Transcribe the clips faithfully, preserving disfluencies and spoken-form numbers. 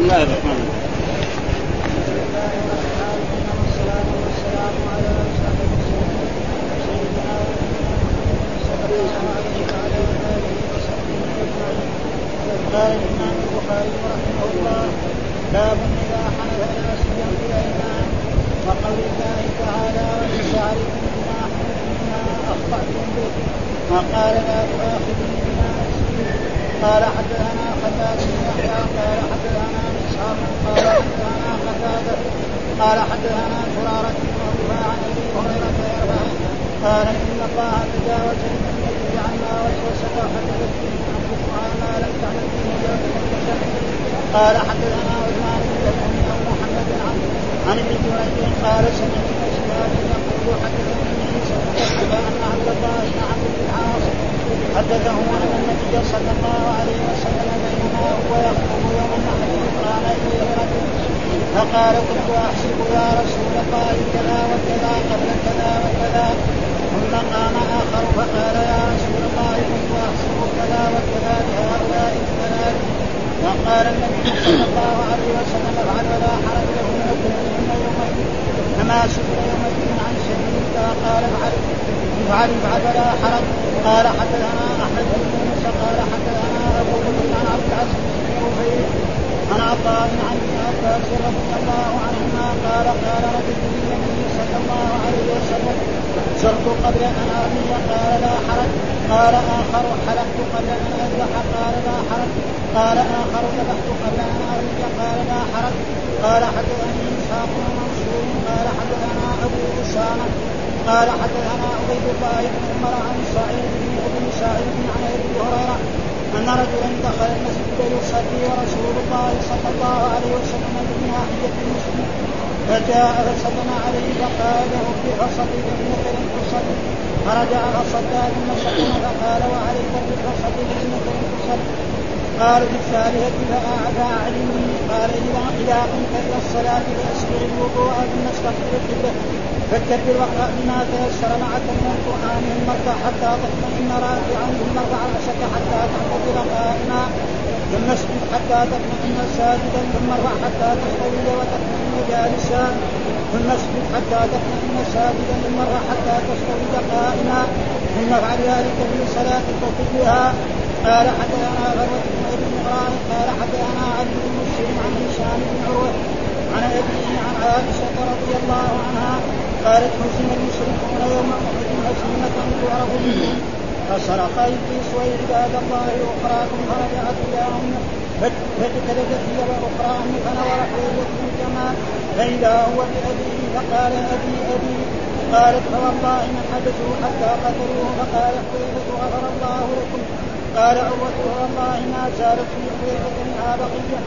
بسم الله الرحمن الرحيم. قال الإمام البخاري رحمه الله: باب إذا حلف الناس بالأيمان وقول الله تعالى: وإن تعرفوا جناحا مما أخطأتم به وقال لا تؤاخذني بما نسيت. قال حدثنا قتادة بن يحيى قال حدثنا مسعر قال حدثنا قتادة قال حدثنا زرارة بن ربيعة عن أبي هريرة يرفعه قال: إن الله تجاوز عن النبي عما وسوس وحدثت به ما لم تعلم به. قال حدثنا عثمان بن تميم عن محمد عن ابن جريج قال: سمعت الاشهاد يقول حدثني عيسى ان عبد الله بن عبد العاص حدثه ان النبي صلى الله عليه وسلم بينما هو يخطب يوم النحر عليه امراه فقال: كنت احسب يا رسول الله كذا وكذا قبل كذا وكذا. ثم قام آخر فقال: يا رسول الله كنت أحسب كذا وكذا لهؤلاء الثلاث. وقال النبي صلى الله عليه وسلم: افعل ولا حرج لهم لكم يومئذ فما سئل يومئذ عن شيء. قال: افعل افعل ولا حرج. قال: حدثنا أحمد بن موسى قال حدثنا أبو بكر عن عبد العزيز بن عفيف عن عطاء عن ابن عباس رضي الله عنهما قال: قال رجل للنبي صلى الله عليه وسلم: سرت قبل أن أرمي. قال: لا حرج. قال آخر: حلقت قبل أن أذبح. قال: لا حرج. قال آخر: ذبحت قبل أن أرمي. قال: لا حرج. قال حدثني إسحاق بن منصور قال حدثنا أبو أسامة قال حدثنا عبيد الله بن عمر عن سعيد بن سعيد عن أبي هريرة أن رجلا دخل المسجد يصلي ورسول الله صلى الله عليه وسلم بناحية المسجد فجاء فسلم عليه فقال: ربي فصلي بإنك لم تصلي. فرجع فصلى ثم سلم فقال: وعليك فصلي بإنك لم تصلي. قال: بالثالثة فأعلمني. قال: إذا قمت إلى الصلاة فأسبغ الوضوء ثم استغفر القبلة فكبر واقرأ بما تيسر معك من القرآن المرضى حتى تطمئن راكعا ثم ارفع رأسك حتى تعتدل قائما ثم اسجد حتى تطمئن ساجدا ثم ارفع حتى تستوي وتطمئن جالسا ثم اسجد حتى تطمئن ساجدا ثم ارفع حتى تستوي قائما ثم افعل ذلك في صلاتك كلها. قال حدثنا عروة بن أبي المغران قال حدثنا علي بن مسلم عن هشام بن عروة عن أبيه عن عائشة رضي الله عنها قالت: هزم المشركون يوم أحد هزيمة تعرف بهم فصرخ: اجلسوا يا عباد الله أخراكم. فرجعت إليهم فاجتلدت هي وأخراهم فنظرت إليهم كما فإذا هو بأبيه فقال: أبي أبي. قالت: فوالله من حبسوا حتى قتلوه. فقال حبيبة: غفر الله لكم. قال عروة: والله ما زالت في حبيبة منها بقية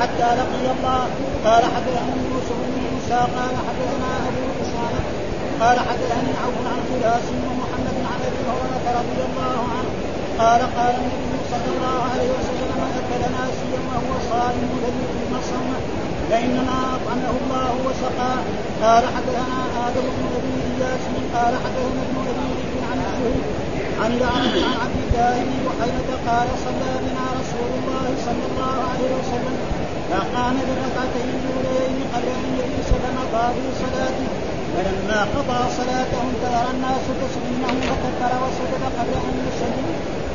حتى لقي الله. قال حدثنا يوسف بن موسى قال حدثنا أبو أسامة قال حدثني عون عن قياس ومحمد عن أبي هريرة رضي الله عنه قال: قال النبي صلى الله عليه وسلم: أكل ناسيا وهو صائم فليتم صومه لأننا أطعمه الله وسقاه. قال حدثنا آدم بن أبي إياس قال حدثنا ابن أبي عن عن عن عبد الله وحينة قال: صلى بنا رسول الله صلى الله عليه وسلم فقام بركعتين الأوليين قبل أن يجلس فمضى في صلاته. فلما قضى صلاته انتظر الناس تصبينه فكبر وسجد قبل أن يسلم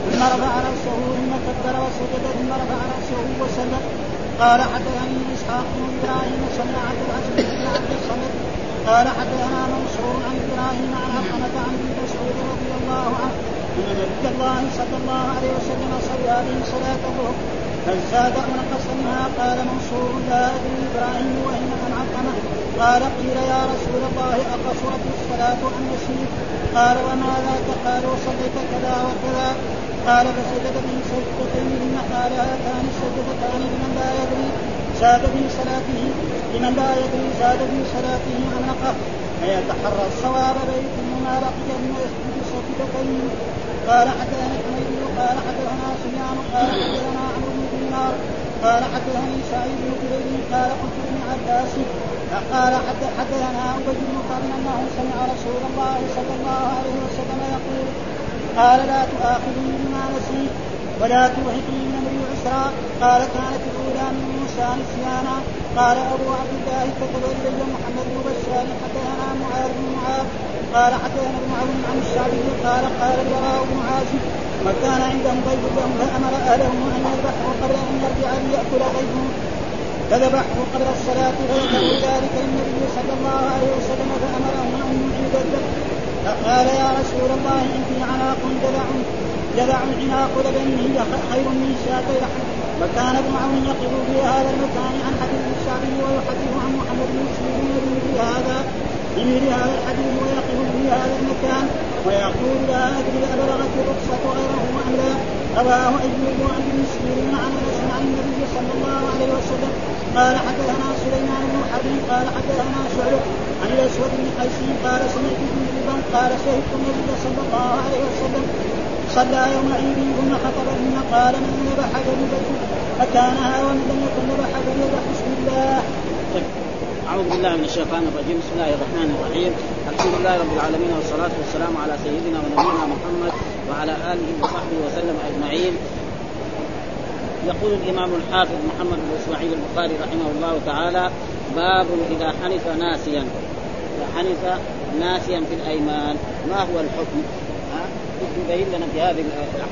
ثم رفع رأسه ثم كبر وسجد ثم رفع رأسه وسلم. قال حدثني إسحاق بن إبراهيم سمع عبد العزيز بن عبد الصمد قال حدثنا منصور عن إبراهيم عن علقمة عن ابن مسعود رضي الله عنه أن نبي الله صلى الله عليه وسلم صلى به صلاة الظهر فزاد أو نقص منها. قال منصور: لا أدري إبراهيم وإن عن علقمة. قال: قيل يا رسول الله: أقصرت الصلاة أم نسيت؟ قال: وما ذاك؟ قال: وصليت كذا وكذا. قال: فسجد به سجدتين مما قال: هاتان السجدتان لمن لا يدري زاد به صلاته لمن لا يدري زاد به صلاته عن نقص فيتحرى الصواب بيت مما لقي منه يسجد سجدتين. قال حدثنا الحميد قال حدثنا سفيان قال حدثنا عمرو بن دينار قال حدثني سعيد بن جبير قال: قلت ابن عباس فقال حدثنا أبي بن قرن أنه سمع رسول الله صلى الله عليه وسلم يقول: قال: لا تؤاخذني بما نسيت ولا توعدني من يعصي الأخرى. قال كانت الأولى من موسى نسيانا. قال أبو عبد الله فتبدل محمد بن بشار حدثنا معاذ بن معاذ قال حدثنا بن معاذ عن الشعبي قال قال البراء بن عازب وكان عندهم ضيف لهم فأمر أهلهم أن يذبحوا قبل أن يرجع ليأكل غيرهم فذبحوا قبل الصلاة فذكروا ذلك للنبي صلى الله عليه وسلم فأمرهم أن يعيدوا الذبح. فقال يا رسول الله إني عناق جذع جذع عناق لبني خير من شاة لحم. وكان ابن عون يقف في هذا المكان عن حديث الشعبي ويحدث عن محمد بن مسلم في هذا يميل هذا الحديث ويقف في هذا المكان ويقول لا أدري أبلغت الرخصة غيره أم لا. رواه أيوب عن المسلمين عن رسول عن النبي صلى الله عليه وسلم قال حدثنا سليمان بن حبيب قال حدثنا شعبة عن الأسود بن قيس قال سمعت جريرا قال شهدت النبي صلى الله عليه وسلم صلى يوم عيد ثم خطب ثم قال من ذبح جلده فكانها ومن لم يكن ذبح جلده بسم الله. أعوذ بالله من الشيطان الرجيم. بسم الله الرحمن الرحيم. الحمد لله رب العالمين والصلاة والسلام على سيدنا ونبينا محمد وعلى آله وصحبه وسلم أجمعين. يقول الإمام الحافظ محمد بن إسماعيل البخاري رحمه الله تعالى: باب إذا حنث ناسيا حنث ناسيا في الأيمان ما هو الحكم؟ يبين لنا في هذه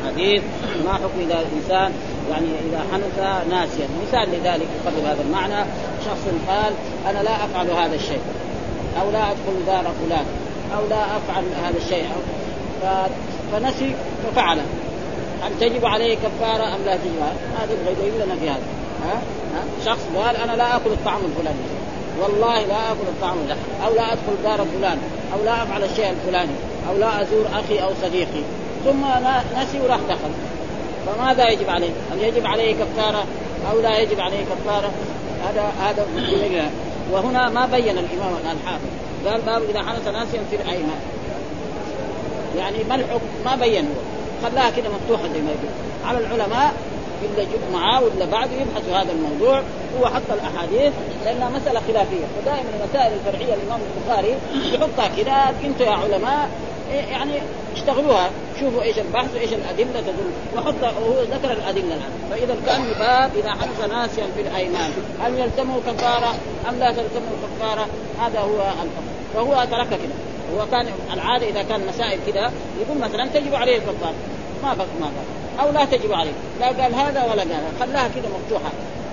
الحديث ما حكم إذا الإنسان يعني إذا حنث ناسيا. مثال لذلك قبل هذا المعنى: شخص قال أنا لا أفعل هذا الشيء أو لا أدخل دار فلان أو لا أفعل هذا الشيء فنسي ففعله، هل تجب عليه كفارة أم لا تجب؟ هذا يبغى يبين لنا في هذا. ها؟ ها؟ شخص قال أنا لا أكل الطعام الفلاني، والله لا أكل الطعام الفلاني، أو لا أدخل دار فلان، أو لا أفعل الشيء الفلاني، أو لا أزور أخي أو صديقي، ثم نسي وراح دخل، فماذا يجب عليه؟ هل يجب عليه كفارة أو لا يجب عليه كفارة؟ هذا هذا بينه. وهنا ما بين الإمام الحافظ قال باب إذا حنث ناسيا في الأيمان، يعني ملعق ما بينه، خلاها كده مفتوحة زي ما يقول. على العلماء اللي جب معاه ولا بعده يبحثوا هذا الموضوع، هو حط الأحاديث لأنها مسألة خلافية، ودائما المسائل الفرعية الإمام البخاري يحطها كده أنتوا يا علماء يعني اشتغلوها، شوفوا ايش البحث وايش الأدلة تدل، وحط هو ذكر الأدلة الآن. فإذا كان باب إذا حنث ناسيا في الأيمان هل يلزمه كفارة أم لا تلزمه كفارة؟ هذا هو الأمر، فهو ترك كده. هو كان العادة إذا كان مسائل كده يقول مثلا تجب عليه الكفارة ما بق ما بق أو لا تجب عليه، لا قال هذا ولا قال، خلاها كده مفتوحة.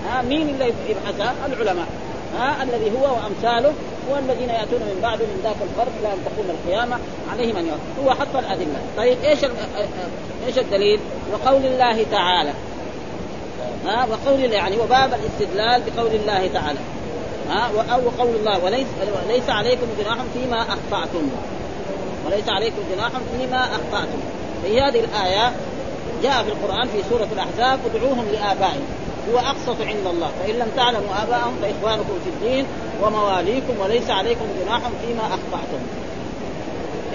ها مين اللي يبحثها؟ العلماء، ها الذي هو وأمثاله والذين يأتون من بعده من ذاك القرن إلى أن تقوم القيامة عليهم أن يؤخذ. هو حط الأدلة. طيب إيش إيش الدليل؟ وقول الله تعالى، ها وقول الله يعني وباب الاستدلال بقول الله تعالى، ها أو قول الله وليس ليس عليكم جناح فيما أخطأتم وليس عليكم جناح فيما أخطأتم. في هذه الآية جاء في القرآن في سورة الأحزاب: ادعوهم لآبائهم هو أقسط عند الله فإن لم تعلموا آباءهم فإخوانكم في الدين ومواليكم وليس عليكم جناح فيما أخطأتم.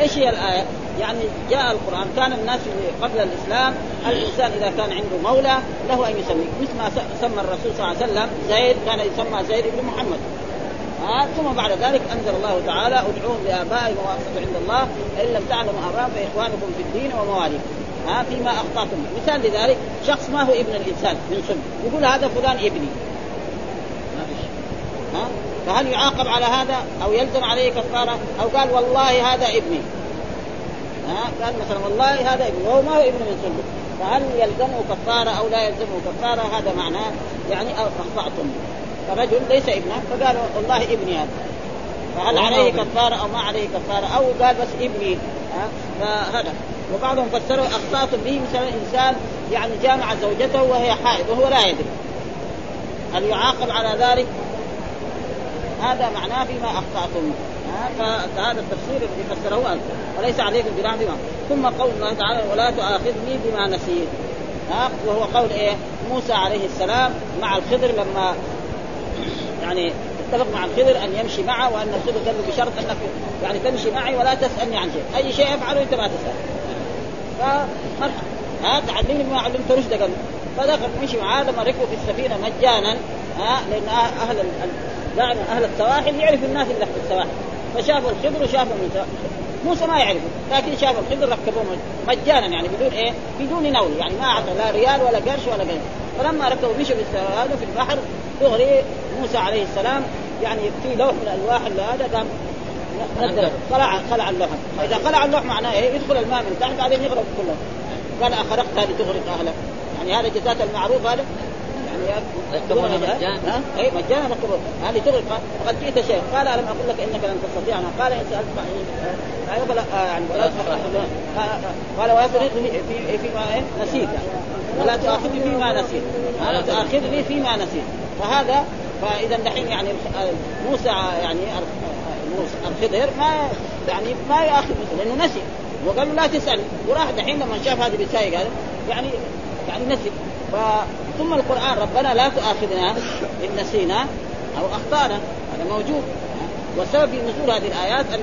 إيش هي الآية؟ يعني جاء القرآن كان الناس قبل الإسلام الإنسان إذا كان عنده مولى له أن يسميه، مثل ما سمى الرسول صلى الله عليه وسلم زيد كان يسمى زيد بن محمد. آه. ثم بعد ذلك أنزل الله تعالى: ادعوهم لآبائهم وأقسطوا عند الله إن لم تعلموا آباءهم فإخوانكم في الدين ومواليكم ها فيما أخطأتم. مثال لذلك شخص ما هو ابن الإنسان من سن يقول هذا فلان ابني، ها فهل يعاقب على هذا أو يلزم عليه كفارة؟ أو قال والله هذا ابني، ها قال مثلا والله هذا ابني وهو ما هو ابن من سن، فهل يلزمه كفارة أو لا يلزمه كفارة؟ هذا معناه يعني أخطأتم. فرجل ليس ابنه فقال والله ابني هذا، فهل عليه كفارة أو ما عليه كفارة؟ أو قال بس ابني، ها فهذا. وبعضهم فسروا أخطأتم به مثلا إنسان يعني جامع زوجته وهي حائض وهو لا يدري، هل يعاقب على ذلك؟ هذا معناه فيما أخطأتم، فهذا التفسير الذي فسره أنت وليس عليكم جناح فيما. ثم قول الله تعالى: ولا تؤاخذني بما نسيت، وهو قول إيه موسى عليه السلام مع الخضر لما يعني اتفق مع الخضر أن يمشي معه، وأن الخضر قال له بشرط أنك يعني تمشي معي ولا تسألني عن شيء، أي شيء أفعله أنت ما تسأل، فها تعلمني ما علمت رشدك. فدخل مشي معاه لما ركبوا في السفينة مجانا، ها لأن أهل ال... أهل السواحل يعرف الناس اللي في السواحل، فشافوا الخضر وشافوا موسى موسى ما يعرفه، لكن شافوا الخضر ركبوه مجانا يعني بدون ايه بدون نول، يعني ما عطى لا ريال ولا قرش ولا قيمة. فلما ركبوا مشوا بالسرادة في البحر، دغري موسى عليه السلام يعني في لوح من الألواح اللي هذا قام خلع خلع اللوح. فإذا خلع اللوح معناه إيه؟ يدخل الماء من تحت بعدين يغرق كله. قال أخرقت هذه تغرق أهلك، يعني هذا جزات المعروف هذا يعني يكتبونه مجانا، أي مجانا مقروض هذه تغرق فقد جئت شيء. قال ألم أقول لك إنك لن تستطيع؟ قال إن سألت فعلي قال ويأخذني فيما نسيت ولا تأخذني فيما نسيت ولا تأخذني فيما نسيت. فهذا فإذا دحين يعني موسى يعني الخضر ما يعني ما يأخذ لأنه نسي وقالوا لا تسأل، وراح دحين لما شاف هذه الشيء قال يعني يعني نسي. ثم القرآن ربنا لا تؤاخذنا إن نسينا أو أخطأنا، هذا موجود. وسبب نزول هذه الآيات أن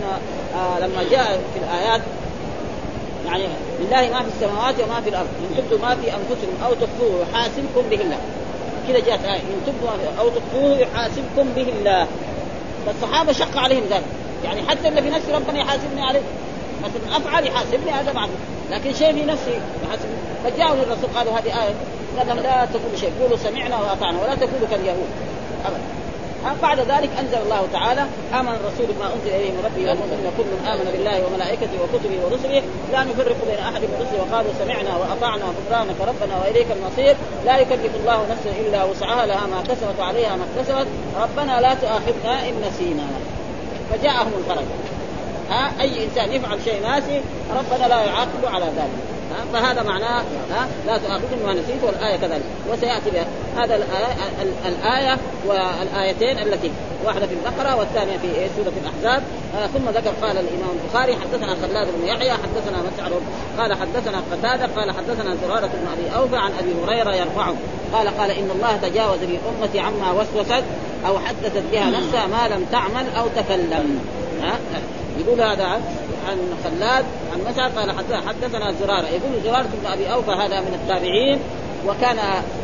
لما جاء في الآيات يعني لله ما في السماوات وما في الأرض إن تبدوا ما في أنفسكم أو تخفوه يحاسبكم به الله، كذا جاءت آية إن تبدوا أو تخفوه يحاسبكم به الله. فالصحابة شق عليهم ذلك، يعني حتى اللي في نفسي ربنا يحاسبني عليه، مثلا أفعل يحاسبني هذا معروف، لكن شيء في نفسي يحاسبني. فجاءوا للرسول قالوا هذه آية لازم لا تقولوا شيء، قولوا سمعنا وأطعنا ولا تقولوا كاليهود أبدا. بعد ذلك أنزل الله تعالى آمن الرسول بما أنزل إليه من ربه والمؤمنون كل آمن بالله وملائكته وكتبه ورسله لا نفرق بين أحد من رسله وقالوا سمعنا وأطعنا غفرانك ربنا وإليك المصير لا يكلف الله نفسا إلا وسعها لها ما كسبت وعليها ما اكتسبت ربنا لا تؤاخذنا إن نسينا. فجاءهم الغرق، ها أي إنسان يفعل شيء ناسي ربنا لا يعاقب على ذلك، فهذا معناه لا تؤاخذني ما نسيت. والآية كذلك وسيأتي بها هذا الآية, الآية والآيتين التي واحدة في البقرة والثانية في سورة الأحزاب. ثم ذكر قال الإمام البخاري حدثنا خلاد بن يحيى حدثنا مسعر قال حدثنا قتادة قال حدثنا زرارة بن أبي أوفى عن أبي هريرة يرفعه قال قال إن الله تجاوز لأمتي عما وسوست أو حدثت بها نفسها ما لم تعمل أو تكلم. يقول هذا عن خلاد عن مسعر قال حدثنا زرارة، يقول زرارة بن أبي أوفى هذا من التابعين، وكان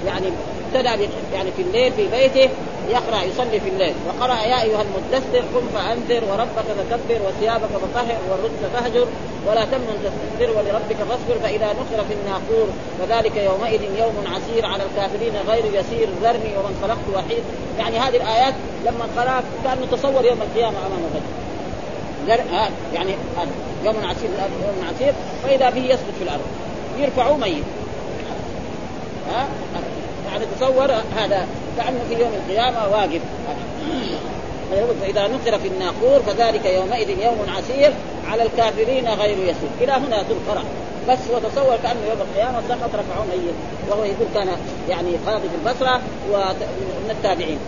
يعني ابتدى يعني في الليل في بيته يقرأ يصلي في الليل وقرأ يا أيها المدثر قم فأنذر وربك فكبر وثيابك فطهر والرجز فاهجر ولا تمنن تستكبر ولربك فاصبر فإذا نفخ في الناقور فذلك يومئذ يوم عسير على الكافرين غير يسير ذرني ومن خلقت وحيد. يعني هذه الآيات لما قرأ كأنه تصور يوم القيامة أمام الرجل يعني يوم عسير يوم عسير فإذا به يسقط في الأرض يرفعوا ميت، ها يعني تصور هذا كأنه في يوم القيامة واقف. فإذا نفخ في الناقور فذلك يومئذ يوم عسير على الكافرين غير يسير. إلى هنا تنقرأ بس وتصور كأنه يوم القيامة سقط رفعوا ميت، وهو يقول كان يعني قاضي في البصرة ومن التابعين.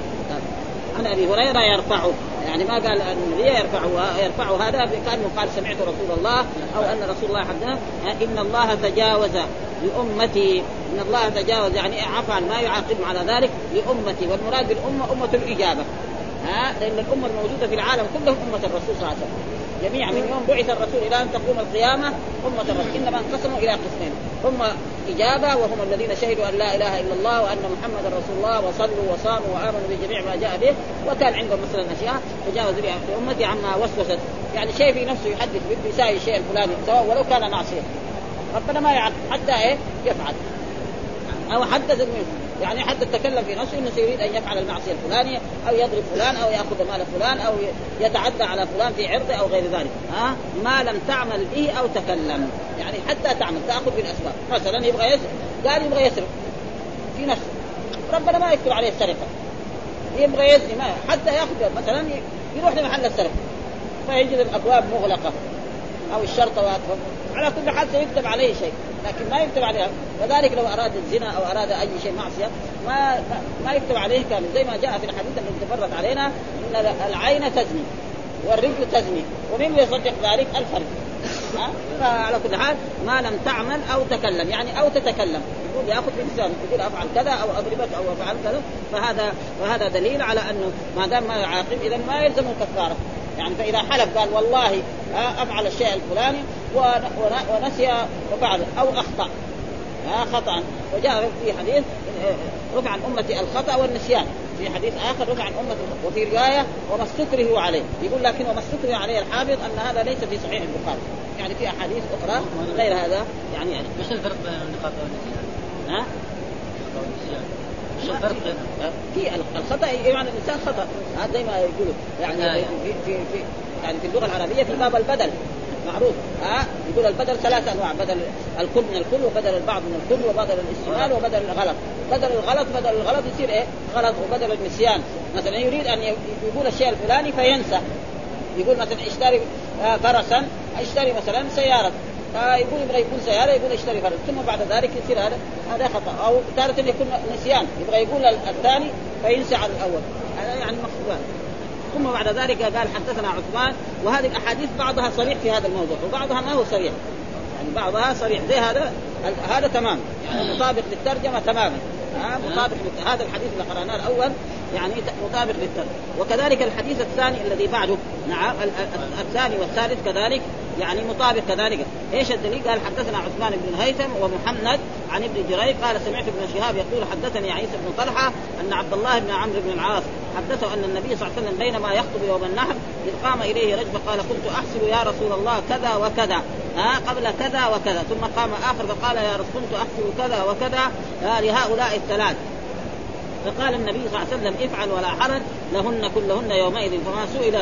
عن أبي هريرة يرفعه، يعني ما قال أن يرفعه يرفعه هذا كأنه قال سمعت رسول الله أو أن رسول الله حدث. إن الله تجاوز لأمتي، إن الله تجاوز يعني عفى عن ما يعاقب على ذلك لأمتي، والمراد بالأمة أمة الإجابة، ها لأن الأمة الموجودة في العالم كلهم أمة الرسول صلى الله عليه وسلم جميعا من يوم بعث الرسول إلى أن تقوم القيامة أمة الرسول. إنما انقسموا إلى قسمين، هم إجابة وهم الذين شهدوا أن لا إله إلا الله وأن محمد رسول الله وصلوا وصاموا وآمنوا بجميع ما جاء به، وكان عندهم مثلا أشياء تجاوز بها أمتي عما وسوست، يعني شيء في نفسه يحدث بده يساوي شيء فلان سواء ولو كان معصية ربنا ما يعلم حتى إيه يفعل أو حدث منه، يعني حتى تكلم في نفسه انه سيريد ان يفعل المعصيه الفلانيه او يضرب فلان او ياخذ مال فلان او يتعدى على فلان في عرضه او غير ذلك، ها ما لم تعمل به او تكلم، يعني حتى تعمل تاخذ بالاسباب. مثلا يبغى يسرق قال يبغى يسرق في نفسه ربنا ما يكتب عليه السرقه، يبغى يزني ما حتى ياخذ مثلا يروح لمحل السرقه فيجد الابواب مغلقه او الشرطه واقفه، على كل حال سيكتب عليه شيء لكن ما يكتب عليها. وذلك لو أراد الزنا أو أراد أي شيء معصية ما ما يكتب عليه كامل، زي ما جاء في الحديث الذي تفرد علينا إن العين تزني والرجل تزني ومن يصدق ذلك الفرد. فعلى كل حال ما لم تعمل أو تكلم، يعني أو تتكلم يقول يأخذ الإنسان يقول أفعل كذا أو أضربك أو أفعل كذا، فهذا وهذا دليل على أنه ما دام ما يعاقب إذن ما يلزم الكفارة. يعني فإذا حلف قال والله أفعل الشيء الفلاني ونسي وفعل أو أخطأ خطأ، وجاء في حديث رفع عن أمتي الخطأ والنسيان، في حديث آخر رفع عن أمة وفي رواية وما استكره عليه، يقول لكن وما استكره عليه الحافظ أن هذا ليس في صحيح البخاري، يعني في أحاديث أخرى غير هذا يعني يعني مش الفرق بين النقاط والنسيان؟ ها؟ مش الفرق في الخطأ يعني الإنسان خطأ، هذا زي ما يقولوا يعني في في في يعني في اللغة العربية في باب البدل معروف، ها يقول البدل ثلاثة أنواع، بدل الكل من الكل وبدل البعض من الكل وبدل الاستعمال وبدل الغلط، بدل الغلط بدل الغلط يصير إيه غلط، وبدل النسيان مثلا يريد أن يقول الشيء الفلاني فينسى، يقول مثلا اشتري فرسا اشتري مثلا سيارة، يقول يبغى يكون سيارة يقول اشتري فرس، ثم بعد ذلك يصير هذا هذا خطأ، أو تارة يكون نسيان يبغى يقول الثاني فينسى على الأول، هذا يعني مخطوبات. ثم بعد ذلك قال حدثنا عثمان، وهذه الأحاديث بعضها صريح في هذا الموضوع وبعضها ما هو صريح، يعني بعضها صريح زي هذا هذا تمام يعني مطابق للترجمة تماما، مطابق هذا الحديث اللي قرأناه الأول يعني مطابق للترجمة، وكذلك الحديث الثاني الذي بعده نعم الثاني والثالث كذلك يعني مطابق كذلك. ايش الدليل؟ قال حدثنا عثمان بن هيثم ومحمد عن ابن جريج قال سمعت ابن شهاب يقول حدثني عيسى بن طلحة أن عبد الله بن عمرو بن العاص حدثه أن النبي صلى الله عليه وسلم بينما يخطب يوم النحر إذ قام إليه رجل قال كنت أحسب يا رسول الله كذا وكذا آه قبل كذا وكذا، ثم قام آخر فقال يا رسول كنت أحسب كذا وكذا آه لهؤلاء الثلاث، فقال النبي صلى الله عليه وسلم افعل ولا حرج لهن كلهن يومئذ، فما سئل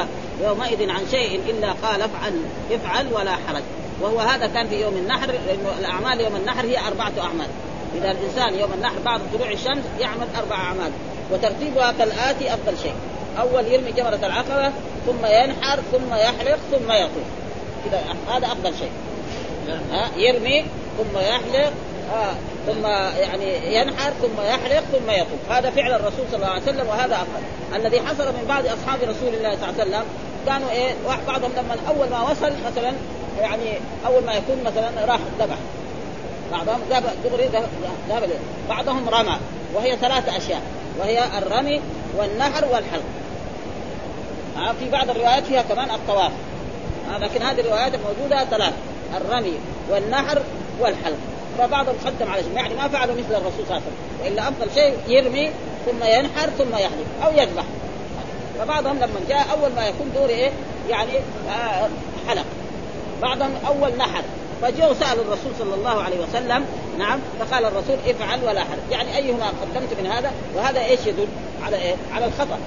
يومئذ عن شيء إلا قال افعل افعل ولا حرج. وهو هذا كان في يوم النحر، لأنه الأعمال يوم النحر هي أربعة أعمال، إذا الإنسان يوم النحر بعد طلوع الشمس يعمل أربع أعمال وترتيبها كالآتي. أفضل شيء أول يرمي جمرة العقبة، ثم ينحر، ثم يحلق، ثم يطوف، هذا أفضل شيء، يرمي ثم يحلق آه. ثم يعني ينحر ثم يحلق ثم يطوف، هذا فعل الرسول صلى الله عليه وسلم وهذا أفضل. الذي حصل من بعض أصحاب رسول الله صلى الله عليه وسلم كانوا إيه بعضهم لما أول ما وصل مثلا يعني أول ما يكون مثلا راح ذبح، بعضهم ذبح دغري ذبح، بعضهم رمى، وهي ثلاث أشياء وهي الرمي والنحر والحلق، آه في بعض الروايات فيها كمان الطواف آه، لكن هذه الروايات الموجودة ثلاث، الرمي والنحر والحلق، فبعضهم قدم على جميع يعني ما فعلوا مثل الرسول صلى الله عليه وسلم، إلا أفضل شيء يرمي ثم ينحر ثم يحلق أو يذبح، فبعضهم لما جاء أول ما يكون دوره إيه يعني آه حلق، بعضهم أول نحر، فجاءوا سألوا الرسول صلى الله عليه وسلم نعم، فقال الرسول افعل ولا حرج، يعني أيهما قدمت من هذا، وهذا إيش يدل على إيه؟ على الخطأ،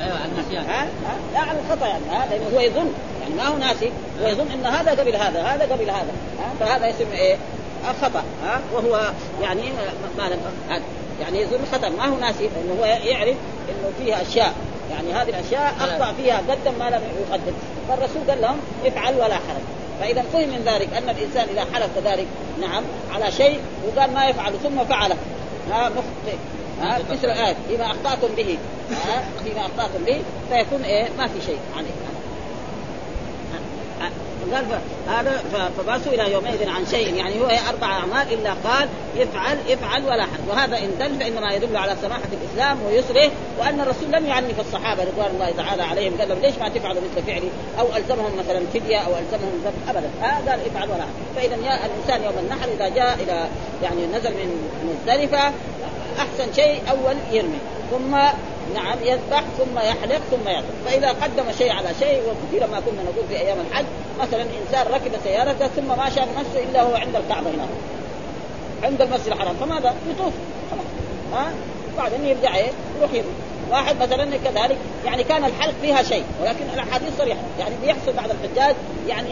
أيوة على النسيان، ها ها لا على الخطأ يعني، هذا لأنه هو يظن يعني ما هو ناسي ويظن أن هذا قبل هذا هذا قبل هذا، فهذا يسمى إيه خطأ، ها وهو يعني ما هذا يعني يظن خطأ ما هو ناسي، إنه هو يعرف إنه فيها أشياء يعني هذه الأشياء أخطأ فيها قدم ما لم يقدم، فالرسول قال لهم افعل ولا حرج. فإذا فهم من ذلك أن الإنسان إذا حلف ذلك نعم على شيء وقال ما يفعله ثم فعله ها مخطئ، ها مثل الآية فيما أخطأتم به ها فيما أخطأتم به فيكون إيه ما في شيء عليه. قال هذا فباسوا إلى يومئذ عن شيء يعني هو أربع أعمال إلا قال افعل افعل ولا حرج، وهذا إن دل فإنما يدل على سماحة الإسلام ويسره، وأن الرسول لم يعنف الصحابة رضوان الله تعالى عليهم، قال لهم ليش ما تفعلوا مثل فعلي أو ألزمهم مثلا فدية أو ألزمهم ذنب أبدا، هذا آه افعل ولا حرج. فإذا جاء الإنسان يوم النحر إذا جاء إلى يعني نزل من مزدلفة أحسن شيء أول يرمي ثم نعم يذبح ثم يحلق ثم يطوف، فإذا قدم شيء على شيء، وكثيرا ما كنا نقول في أيام الحج مثلا إنسان ركب سيارته ثم ما شاف نفسه إلا هو عند الكعبة هنا عند المسجد الحرام، فماذا يطوف ها أه؟ بعدين يرجع إيه يروح يرمي. واحد مثلا كذلك يعني كان الحلق فيها شيء، ولكن الأحاديث صريحة يعني بيحصل بعض الحجاج يعني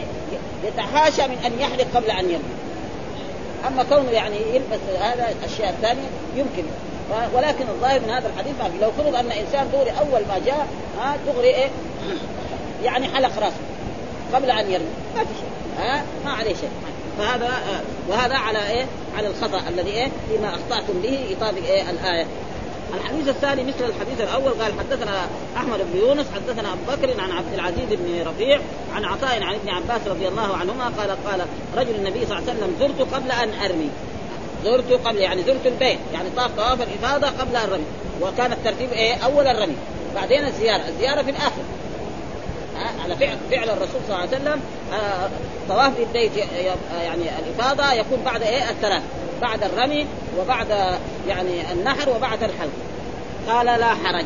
يتحاشى من أن يحلق قبل أن يرمي، أما كونه يعني يلبس هذا الأشياء الثانية يمكن، ولكن الظاهر من هذا الحديث ما لو فرض أن إنسان دغري أول ما جاء ها دغري إيه يعني حلق رأسه قبل أن يرمي ما في شيء ها ما عليه شيء، فهذا آه وهذا على إيه على الخطأ الذي إيه فيما أخطأتم به يطابق إيه الآية. الحديث الثاني مثل الحديث الأول. قال حدثنا أحمد بن يونس حدثنا أبو بكر عن عبد العزيز بن ربيع عن عطاء عن ابن عباس رضي الله عنهما قال قال رجل النبي صلى الله عليه وسلم زرت قبل أن أرمي، زرت قبل يعني زرت البيت يعني طاف طواف الإفاضة قبل الرمي، وكان الترتيب إيه أول الرمي بعدين الزيارة، الزيارة في الآخر أه؟ على فعل فعل الرسول صلى الله عليه وسلم أه طواف البيت يعني الإفاضة يكون بعد إيه الثلاث، بعد الرمي وبعد يعني النحر وبعد الحلق، قال لا حرج.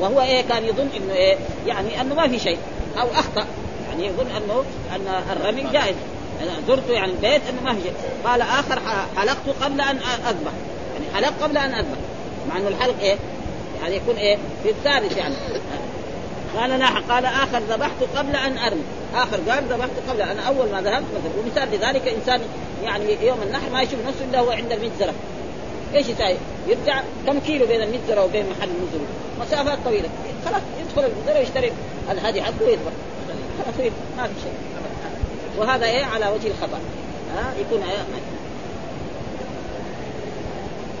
وهو إيه كان يظن إنه إيه يعني أنه ما في شيء أو أخطأ، يعني يظن أنه أن الرمي جائز، زرته يعني البيت أنه ما في شيء. قال آخر حلقته قبل أن أذبح، يعني حلق قبل أن أذبح، مع أنه الحلق إيه يعني يكون إيه في الثالث يعني. قال لا. قال آخر ذبحت قبل أن أرمي، آخر قال ذبحت قبل أنا أول ما ذهبت مثلا. ومثال لذلك إنسان يعني يوم النحر ما يشوف نفسه إلا هو عند المئة زرع، ايش يساوي؟ يبدع كم كيلو بين المتزرة وبين محل النزول، مسافات طويلة، خلاص يدخل المتزرة ويشتري الهدي حقه ويذبح، خلاص يذبح ما في شيء. وهذا ايه على وجه الخطأ، ها يكون ايه.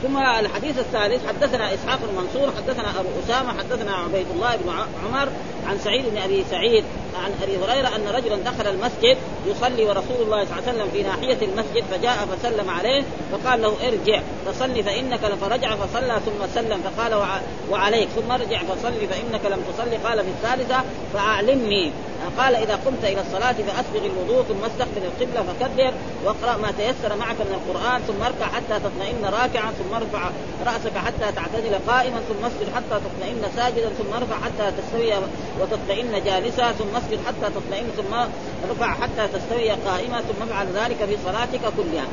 ثم الحديث الثالث: حدثنا إسحاق المنصور، حدثنا أبو أسامة، حدثنا عبيد الله بن عمر عن سعيد بن أبي سعيد عن أبي هريرة أن رجلا دخل المسجد يصلي ورسول الله صلى الله عليه وسلم في ناحية المسجد، فجاء فسلم عليه فقال له ارجع فصلي فإنك لم فرجع، فصلى ثم سلم فقال وعليك، ثم ارجع فصلي فإنك لم تصلي، قال في الثالثة فأعلمني، قال إذا قمت إلى الصلاة فأسبغ الوضوء ثم استقبل القبلة فكبر واقرأ ما تيسر معك من القرآن، ثم اركع حتى تطمئن راكعا، ثم ارفع رأسك حتى تعتدل قائما، ثم اسجد حتى تطمئن ساجدا، ثم ارفع حتى تستوي وتطمئن جالسا، ثم اسجد حتى تطمئن، ثم ارفع حتى تستوي قائما، ثم افعل ذلك في صلاتك كلها.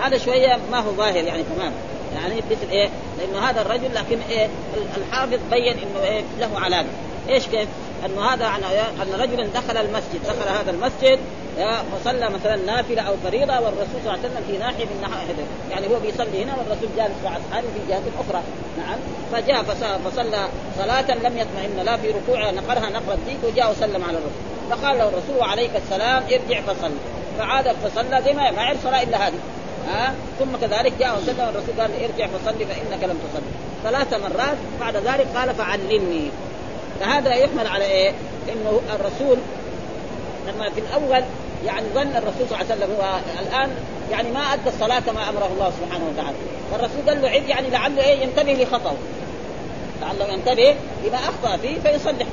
هذا شوية ما هو ظاهر يعني تمام، يعني مثل إيه لأنه هذا الرجل، لكن إيه الحافظ بين إنه إيه له علامة. إيش كيف؟ أنه هذا عن أن رجلا دخل المسجد، دخل هذا المسجد وصلى مثلا نافلة أو فريضة، والرسول صلى الله عليه وسلم في ناحية من ناحية، يعني هو بيصلي هنا والرسول جالس مع أصحابه في جهة أخرى، نعم، فجاء فصلى صلاة لم يطمئن لا في ركوع نقرها نقر الديك، وجاء وسلم على الرسول فقال له الرسول وعليك السلام ارجع فصلي، فعاد فصلى زي ما يعرف صلاة إلا هذه، ها أه؟ ثم كذلك جاء وسلم والرسول قال ارجع فصلي فإنك لم تصلي ثلاث مرات، بعد ذلك قال فعلمني. فهذا يحمل على إيه؟ إنه الرسول لما في الأول يعني ظن الرسول صلى الله عليه وسلم هو الآن يعني ما أدى الصلاة ما أمره الله سبحانه وتعالى، فالرسول قال له عيد يعني لعله إيه ينتبه لخطأ، لعله ينتبه لما أخطأ فيه فيصلح.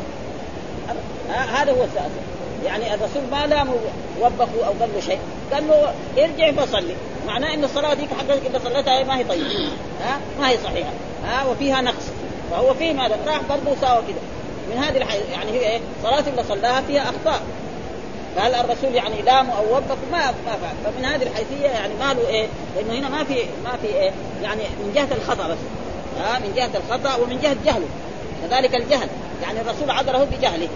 هذا هو السؤال، يعني الرسول ما لامه وبخه أو قال له شيء، قال له ارجع فصلي، معناه إن الصلاة ديك حقك إذا صلتها ما هي طيبة، ها ما هي صحيحة، ها وفيها نقص، فهو فيه ماذا راح برضه ساوى كده من هذه الحي... يعني هي إيه؟ صلاة اللي صلاها فيها أخطاء، فهل الرسول يعني لامه أو وبخه ما ما فعل. فمن هذه الحيثية يعني ما له إيه، لأنه هنا ما في ما في إيه يعني من جهة الخطأ بس، ها من جهة الخطأ ومن جهة جهله، كذلك الجهل يعني الرسول عذره بجهله،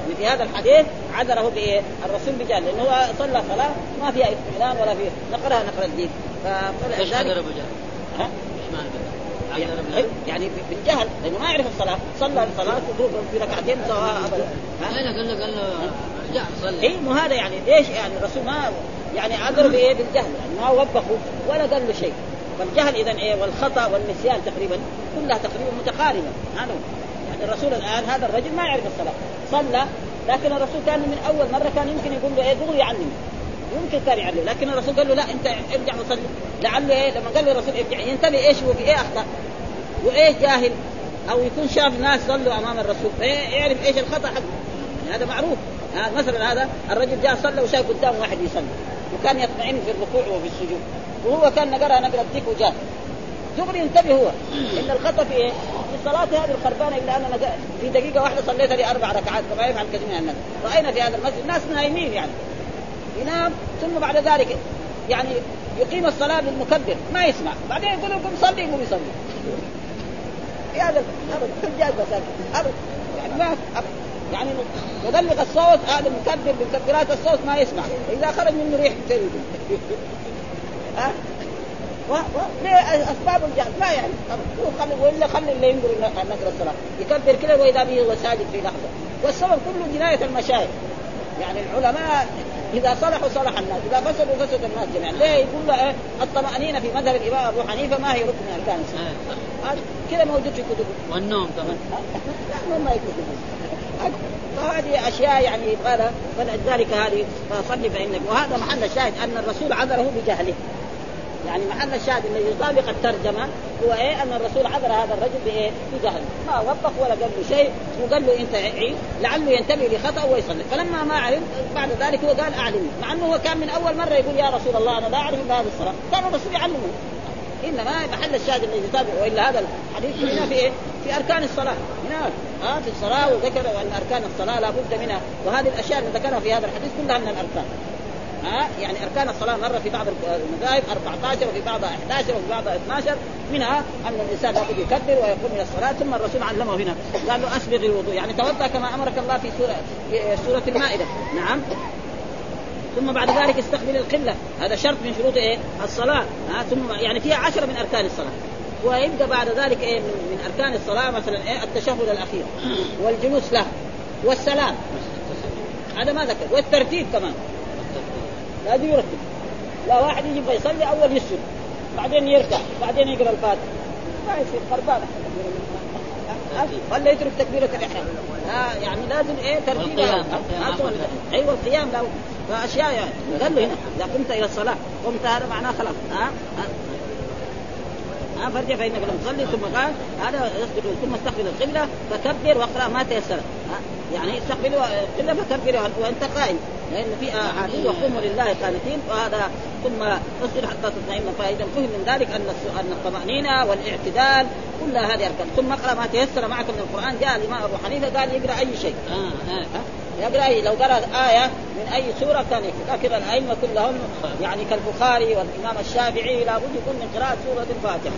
يعني في هذا الحديث عذره بإيه الرسول بجهله، لأنه هو صلى صلاة ما فيها استعلام ولا فيه نقرها نقر الدين، فليش عذره بجهله؟ يعني, يعني بالجهل لأنه ما يعرف الصلاة، صلى الصلاة وضرب في ركعتين سواء أبدا، أنا قال له قال له ارجع صلي، إيه مو هذا يعني ليش يعني الرسول ما يعني عذر بإيه بالجهل، يعني ما وبخه ولا قال له شيء. فالجهل إذن إيه والخطأ والنسيان تقريبا كلها تقريبا متقاربة. هذا يعني الرسول الآن هذا الرجل ما يعرف الصلاة، صلى لكن الرسول كان من أول مرة كان يمكن يقول له إيه دغري عني، يمكن كان يعلم، لكن الرسول قال له لا أنت ارجع وصلي، لعله إيه لما قال له الرسول ارجع ينتبه إيش هو في إيه أخطأ وإيش جاهل، أو يكون شاف ناس صلوا أمام الرسول يعرف إيش الخطأ حقه، هذا معروف. هذا مثلا هذا الرجل جاء صلى وشاف قدام واحد يصلي وكان يطمئن في الركوع وفي السجود، وهو كان نقرأ نقرأ الديك وجاه دغري ينتبه هو إن الخطأ في إيه في الصلاة هذه الخربانة، إلا أنا في دقيقة واحدة صليت لي أربع ركعات كما يفعل كثير من الناس. رأينا في هذا المسجد ناس نايمين يعني ينام ثم بعد ذلك يعني يقيم الصلاة بالمكبر ما يسمع، بعدين يقولوا قم صلي قم يصلي، يا هذا هذا جاي بساكت يعني ما يعني مبلغ الصوت هذا المكبر بالمكبرات الصوت ما يسمع، إذا خرج منه ريح تريد ها و و أسباب الجهل ما يعني خلوا ولا خلوا اللي ينظر نقرأ الصلاة يكبر كله وإذا به وساجد في لحظة. والسبب كله جناية المشايخ، يعني العلماء إذا صلحوا صلح الناس، إذا فسدوا فسد الناس جميعا. ليه؟ يقول له الطمأنينة في مذهب الإمام أبو حنيفة ما هي ركن من أركان الصلاة، كذا موجود في كتبه، والنوم كمان لا ما يكتبه، فهذه أشياء يعني يبغى فلذلك هذه فصلي فإنك. وهذا محل الشاهد أن الرسول عذره بجهله، يعني محل الشاهد الذي يطابق الترجمة هو إيه أن الرسول عذر هذا الرجل بإيه بجهله، ما وبخ ولا قال له شيء وقال له أنت عيد لعله ينتبه لخطأ ويصلي. فلما ما علم بعد ذلك هو قال أعلمني، مع أنه هو كان من أول مرة يقول يا رسول الله أنا لا أعرف بهذه الصلاة، كان الرسول يعلمه انما محل الشاهد الذي يتابع، والا هذا الحديث هنا في ايه؟ في اركان الصلاه هناك اه في الصلاه، وذكر ان اركان الصلاه لا بد منها، وهذه الاشياء اللي ذكرها في هذا الحديث كلها من الاركان. آه يعني أركان الصلاة مرة في بعض المذاهب أربعة عشر، وفي بعضها أحد عشر، وفي بعضها اثنا عشر. منها أن الإنسان يأخذ يكبر ويقوم من الصلاة. ثم الرسول علمه هنا قال له أسبغ الوضوء، يعني توضأ كما أمرك الله في سورة سورة المائدة. نعم. ثم بعد ذلك استقبل القبلة، هذا شرط من شروط إيه الصلاة. آه ثم يعني فيها عشرة من أركان الصلاة. ويبقى بعد ذلك إيه من أركان الصلاة مثلا إيه التشهد الأخير، والجلوس له، والسلام. هذا ما ذكر. والترتيب كمان لا يرتب، لا واحد يجي يصلي أول يسجد بعدين يركع بعدين يقرأ الفاتحة، ما يصير خربانة. ولا يترك تكبيرة الإحرام، لا يعني لازم إيه ترتيبها. أيوة القيام لو أشياء يعني. قال له هنا إذا قمت إلى الصلاة قمت، هذا معناه خلاص ها ها فرجع فإنك لم تصلي. ثم قال هذا يستقبل، ثم استقبل القبلة فكبر واقرأ ما تيسر. يعني استقبل القبلة فكبر وأنت قائم، لأن في أحاديث وقوموا لله قانتين، وهذا ثم أصل حتى تطمئن. فإذا فهم من ذلك أن الطمأنينة والاعتدال كل هذه أركان. ثم اقرأ ما تيسر معك من القرآن. جاء الإمام أبو حنيفة قال يقرأ أي شيء، آه آه آه. يقرأ أي، لو قرأ آية من أي سورة كان يكفي. الأئمة كلهم يعني كالبخاري والإمام الشافعي لا بد يكون من قراءة سورة الفاتحة،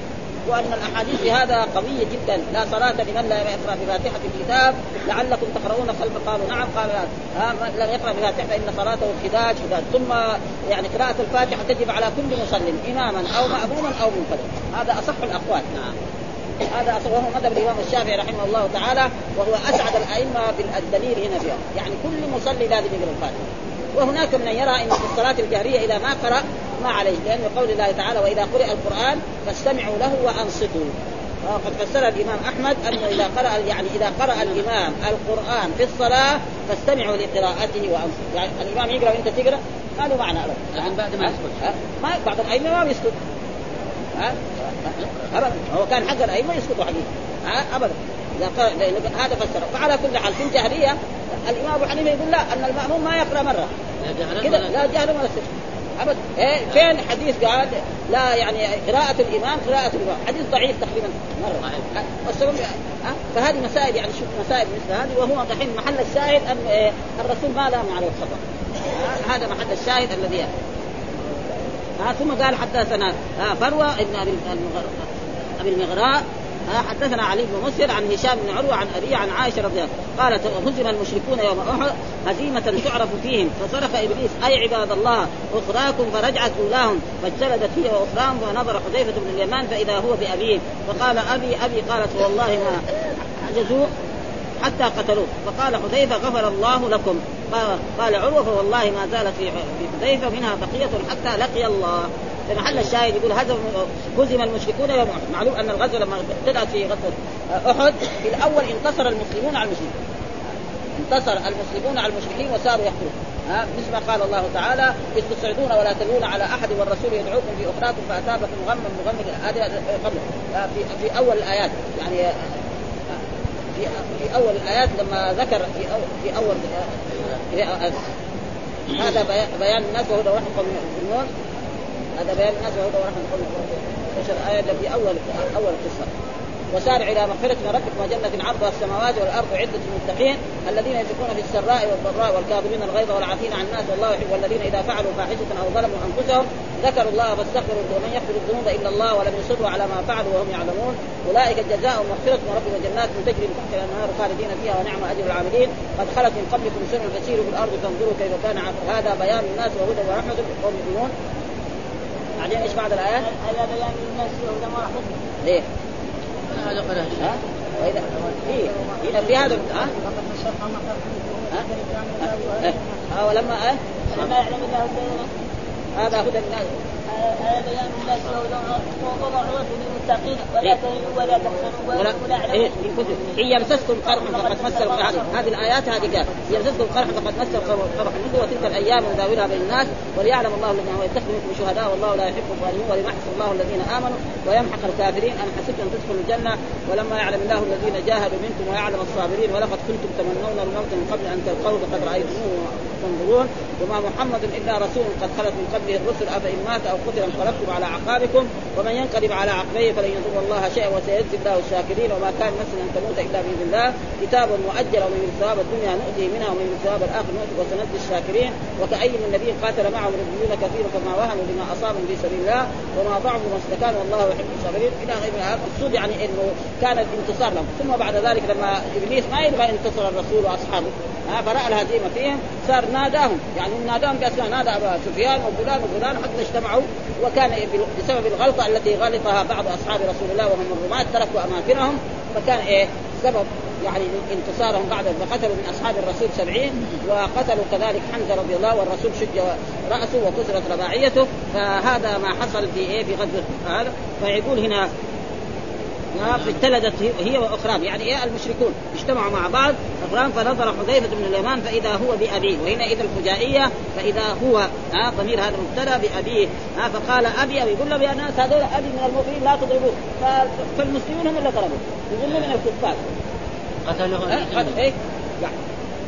وأن الأحاديث هذا قوية جدا. لا صلاة لمن لا يقرأ بفاتحة الكتاب، لعلكم تقرؤون خلف. قالوا نعم، قال لا، لم يقرأ بفاتحة فإن صلاته خداج. ثم يعني قراءة الفاتحة تجب على كل مسلم، إماما أو مأموما أو منفردا، هذا أصح الأقوال. نعم هذا أصله مذهب الإمام الشافعي رحمه الله تعالى، وهو أسعد الأئمة بالدليل هنا فيها. يعني كل مصلي لازم يقرأ الفاتحة. وهناك من يرى أن في الصلاة الجهرية إذا ما قرأ ما عليه، لأنه قول الله تعالى وإذا قرئ القرآن فاستمعوا له وأنصتوا. وقد فسر الإمام أحمد أنه إذا قرأ يعني إذا قرأ الإمام القرآن في الصلاة فاستمعوا لقراءته وأنصتوا. يعني الإمام يقرأ وأنت تقرأ، قالوا معنى له يعني بعد ما يسكت. أه؟ ما بعض الأئمة ما يسكت أبدا، هو كان حق الأئمة يسكتوا عليه أبدا. هذا فسره. وعلى كل حال في الجهرية الإمام أبو حنيفة يقول لا، أن المأموم ما يقرأ مرة كده، لا جهر ولا سكت أبدا. إيه فين حديث قال لا يعني قراءة الإمام قراءة الإمام؟ حديث ضعيف تقريبا مرة. والسبب أه؟ فهذه مسائل يعني شوف مسائل مثل هذه. وهو دحين محل الشاهد أن إيه الرسول ما لام عليه الخطأ، أه؟ هذا محل الشاهد الذي يعني. أه؟ ثم قال حدثنا أه فروة ابن أبي المغراء حدثنا علي بن مسهر عن هشام بن عروة عن أبي عن عائشة رضي الله عنها قالت هزم المشركون يوم أحد هزيمة تعرف فيهم، فصرف إبليس أي عباد الله أخراكم، فرجعت أولاهم فاجتلدت هي وأخراهم، ونظر حذيفة بن اليمان فإذا هو بأبيه فقال أبي أبي، قالت والله ما عجزوا حتى قتلوه. فقال حذيفة غفر الله لكم. قال عروة فوالله ما زالت في حذيفة منها بقية حتى لقي الله. في محل الشاهد يقول هزم المشركون يوم أحد. معلوم أن الغزوة لما ابتدأت في غزوة أحد في الأول انتصر المسلمون على المشركين، انتصر المسلمون على المشركين وساروا يقتلون، ها مثل ما قال الله تعالى استصعدون ولا تلوون على أحد والرسول يدعوكم في أخراكم فأتابكم غم مغمد. هذا قبل في, في أول الآيات يعني في, في أول الآيات لما ذكر في أول, في أول في هذا بيان الناس وهدى ورحمة للمؤمنين. هذا بيان الناس وهدى ورحمة للمؤمنين. آية في أول أول القصة. وسارع إلى مغفرة من ربك وجنة عرضها السماوات والأرض عدة للمتقين الذين ينفقون في السراء والضراء والكاظمين الغيظ والعافين عن الناس والله يحب الذين إذا فعلوا فاحشة أو ظلموا أنفسهم ذكروا الله فاستغفروا ومن يغفر الذنوب إلا الله ولم يصروا على ما فعلوا وهم يعلمون أولئك جزاؤهم مغفرة من ربهم وجنات تجري من تحتها الأنهار خالدين فيها ونعم أجر العاملين. قد خلت من قبلكم سنن فسيروا في الأرض فانظروا كيف كان عاقبة. هذا بيان الناس وهدى ورحمة للقوم المؤمنون. بعدين إيش بعد الآيات؟ هذا بيان الناس وهدى ورحمة ليه؟ ها؟ وإذا إيه؟ إذا في هذا ها؟ ها؟ ولما ها؟ لما يعلم الله هذا هدى الناس. هذا بيان الناس وهدى ورحمة للمتقين ولا تهنوا ولا تحزنوا ولا إيه إن يمسسكم قرح فقد مس القرح. هذه الآيات هذه قال يمسسكم قرح فقد مس القرح مثله وتلك الأيام نداولها بين الناس وليعلم الله أنه يتخذ منكم شهداء والله لا يحب الظالمين وليمحص الله الذين آمنوا ويمحق الكافرين. أن حسبتم تدخلوا الجنة ولما يعلم الله الذين جاهدوا منكم ويعلم الصابرين ولقد كنتم تمنون الموت من قبل أن تلقوه فقد رأيتموه وأنتم تنظرون. وما محمد إلا رسول قد خلت من قبله الرسل أفإن مات أو قتل انقلبتم على عقابكم ومن ينقلب على عقبيه فلن يضر الله شيئا وسيجزي الله الشاكرين وما كان نفس ان تموت الا باذن الله كتاب مؤجل ومن ثواب الدنيا نؤتيه منها ومن ثواب الاخره وسنجزي الشاكرين وكأي من نبي قاتل معهم ربيون كثير فما وهنوا لما اصابهم في سبيل الله وما ضعفوا وما استكانوا والله يحب الصابرين الى غير هذا المقصود، يعني انه كان الانتصار لهم. ثم بعد ذلك لما ابليس ما يبغى انتصر الرسول واصحابه فرأى الهزيمه فيهم صار ناداهم، يعني ناداهم قال نادى أبا سفيان وفلان وفلان حتى اجتمعوا، وكان بسبب الغلطه التي غلطها بعض اصحاب رسول الله وهم الرماة تركوا اماكنهم، فكان ايه سبب يعني انتصارهم بعد أن قتلوا من أصحاب الرسول سبعين وقتلوا كذلك حمزة رضي الله، والرسول شج رأسه وكسرت رباعيته، فهذا ما حصل في إيه في غزوة هذا. فيقول هنا ابتلدت هي وأخرى يعني إيه المشركون اجتمعوا مع بعض أخرى، فنظر حذيفة بن اليمان فإذا هو بأبيه، وهنا إذا الفجائية فإذا هو ضمير هذا مبتلى بأبيه، فقال أبي أبي يقول له يا ناس هذول أبي من المؤمنين لا تضربوه، فالمسلمون هم اللي ضربوه يقول له من الكفار قتلهم قتل إيه يعني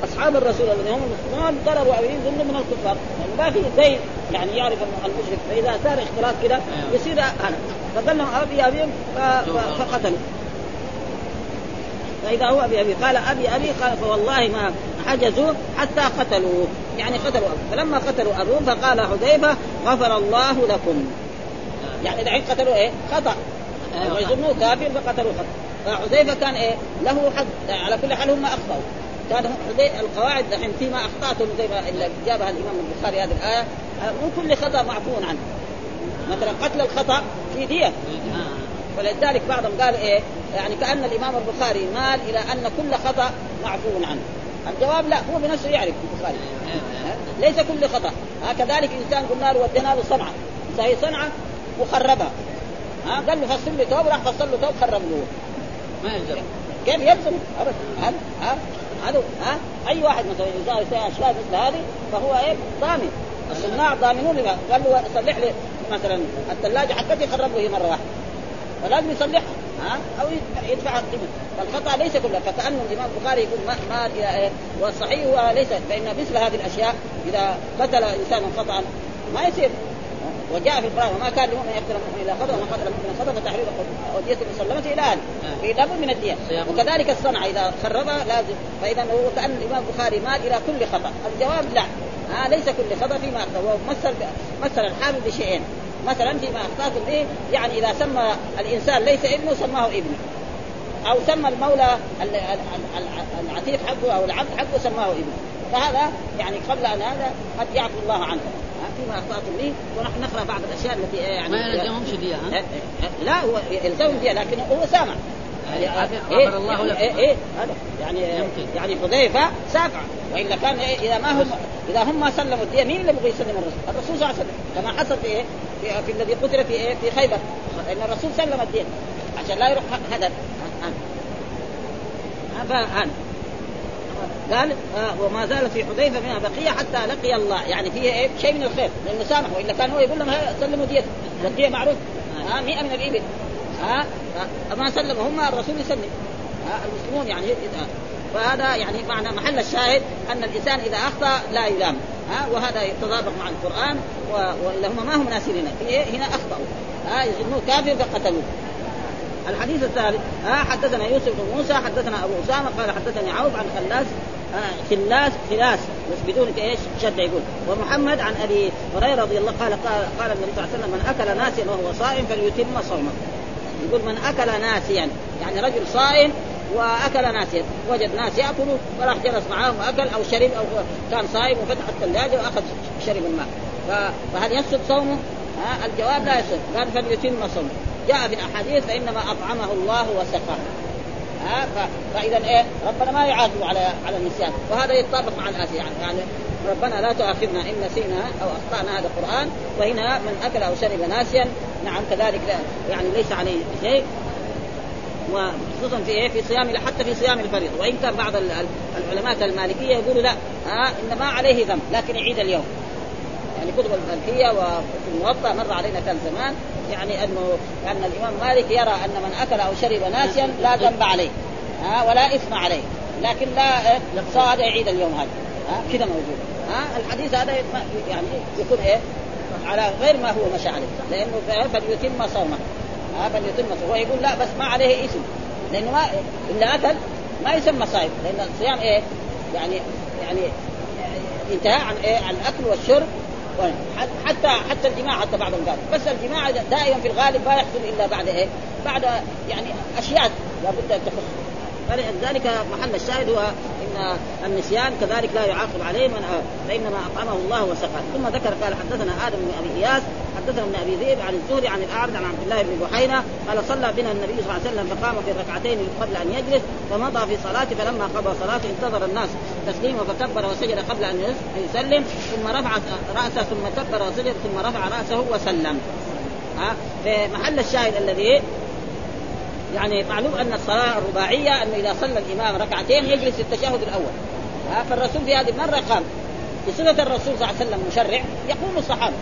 أصحاب الرسول الذين هم المسلمون ضرروا أولين ظلم من الكفار، ما في زي يعني يعرف المشرك، فإذا صار اختلاط كده يصير أنا فظلهم أبي أبيهم فقتلوا فإذا هو أبي أبي قال أبي أبي قال فوالله ما حجزوا حتى قتلوا يعني قتلوا أبي. فلما قتلوا أبوه فقال حذيفة غفر الله لكم، يعني الحين قتلوا إيه خطأ يظنوا كافر فقتلوا خطأ، فحذيفة كان إيه له حد على كل حال هم أخطأوا، كان القواعد دحين فيما أخطأتهم زي ما اللي جابها الإمام البخاري هذه الآية، مو كل خطأ معفون عنه، مثلا قتل الخطأ في دية، ولذلك بعضهم قال إيه يعني كأن الإمام البخاري مال إلى أن كل خطأ معفون عنه. الجواب لا، هو بنفسه يعرف البخاري ليس كل خطأ، كذلك إنسان قلنا له ودينا له صنعة زي صنعة وخربها، قال له فصل لي توب راح فصل له توب خرب له ما يلزم، كيف يلزم هذا هذا ها اي واحد مثلا يزاوي اشياء مثل هذه فهو ايه ضامن، الصناع ضامنون لما قال له صلح لي مثلا الثلاجه حقتي خربوا هي مره واحده فلازم يصلحها ها او يدفع القيمه، فالخطا ليس كله. فكأن الامام البخاري يقول ما إيه والصحيح هو ليس، فان مثل هذه الاشياء اذا قتل انسان خطا ما يصير، وجاء في القرآن وما كان لمؤمن يقتل مؤمن إلا خطأ وما قتل مؤمنا خطأ فتحرير ودية مسلمة إلى أهله في لابد من الدية، وكذلك الصنعة إذا خربها لازم. فإذا هو كأن الإمام البخاري مال إلى كل خطأ، الجواب لا آه ليس كل خطأ فيما أخطأ، ومثل مثل الحامل بشيئين مثلا فيما أخطأتم به، يعني إذا سمى الإنسان ليس ابنه سماه ابنه، أو سمى المولى العتيق حقه أو العبد حقه سماه ابنه، فهذا يعني قبل أن هذا قد يعفو الله عنه فيما أخطأتم ليه. ونحن نقرأ بعض الأشياء التي يعني ما يلزمهمش بيها، لا هو يلزمهم بيها لكن هو سامع إيه الله إيه إيه إيه يعني يمكن. يعني حذيفة سافع، وإلا كان إيه إذا ما هم إذا هم سلموا الدية مين اللي بغي يسلم الرسول؟ الرسول صلى الله عليه وسلم كما حصل في إيه في, في الذي قتل في إيه في خيبر، إن الرسول سلم الدية عشان لا يروح هدد أنا. قال آه وما زال في حذيفة منها بقية حتى لقي الله، يعني فيها إيه شيء من الخير لأنه سامح، وإلا كان هو يقول لهم سلموا ديته والدية معروف آه مئة من الإبل آه ما سلم هم الرسول يسلم آه المسلمون يعني آه. فهذا يعني معنى محل الشاهد أن الإنسان إذا أخطأ لا يلام آه وهذا يتطابق مع القرآن، وإلا هم ما هم ناسين إيه هنا أخطأوا آه يظنوا كافر فقتلوه. الحديث الثالث آه حدثنا يوسف بن موسى حدثنا أبو أسامة قال حدثني عوف عن خلاس خلاس خلاس بس بدون ايش شد يقول ومحمد عن أبي هريرة رضي الله قال قال النبي صلى الله عليه وسلم من أكل ناسيا وهو صائم فليتم صومه. يقول من أكل ناسيا يعني رجل صائم وأكل ناسيا، وجد ناس يأكلوا وراح جلس معاهم وأكل أو شرب أو كان صائم وفتح الثلاجة وأخذ شرب الماء، فهل يسقط صومه؟ ها الجواب لا يسقط، قال فليتم صومه. جاء في الأحاديث فإنما أطعمه الله وسقاه ها ف... فإذا إيه ربنا ما يعاقبه على على النسيان، وهذا يتطابق مع الآية يعني. يعني ربنا لا تؤاخذنا إن نسينا أو أخطأنا، هذا القرآن. وهنا من أكل أو شرب ناسيا نعم كذلك لا يعني ليس عليه شيء، وخصوصا في إيه في صيام حتى في صيام الفريض، وإن كان بعض العلماء المالكية يقولوا لا آه إنما عليه ذنب لكن يعيد اليوم، يعني كتب المالكية وفي الموطأ مر علينا كان زمان يعني أنه أن الإمام مالك يرى أن من أكل أو شرب ناسيا لا ذنب عليه ها ولا إثم عليه، لكن لا صار يعيد اليوم هذا ها كذا موجود ها الحديث هذا يعني يكون إيه على غير ما هو مشى عليه، لأنه فليتم صومه، فليتم صومه. هو يقول لا بس ما عليه اسم، لأنه ما إلا أكل ما يسمى صائم، لأن الصيام إيه يعني يعني انتهاء عن إيه عن الأكل والشرب، حتى حتى الجماع، حتى بعض القال بس الجماع دائما في الغالب لا يحصل إلا بعد إيه بعد يعني أشياء لابد أن تخص. فلذلك محل الشاهد هو إن النسيان كذلك لا يعاقب عليه من فإنما أطعمه الله وسقاه. ثم ذكر قال حدثنا آدم بن أبي إياس حدثنا ابن أبي ذئب عن الزهري عن الأعرج عن عبد الله بن بحينة قال صلى بنا النبي صلى الله عليه وسلم فقام في ركعتين قبل أن يجلس، فمضى في صلاته، فلما قضى صلاته انتظر الناس تسليمه فكبر وسجد قبل أن يسلم، ثم رفع رأسه ثم كبر وسجد ثم رفع رأسه وسلم. فمحل الشاهد الذي يعني معلوم أن الصلاة الرباعية أنه إذا صلى الإمام ركعتين يجلس التشهد الأول، فالرسول في هذه المرة قام بسنة الرسول صلى الله عليه وسلم مشرع، يقوم الصحابة.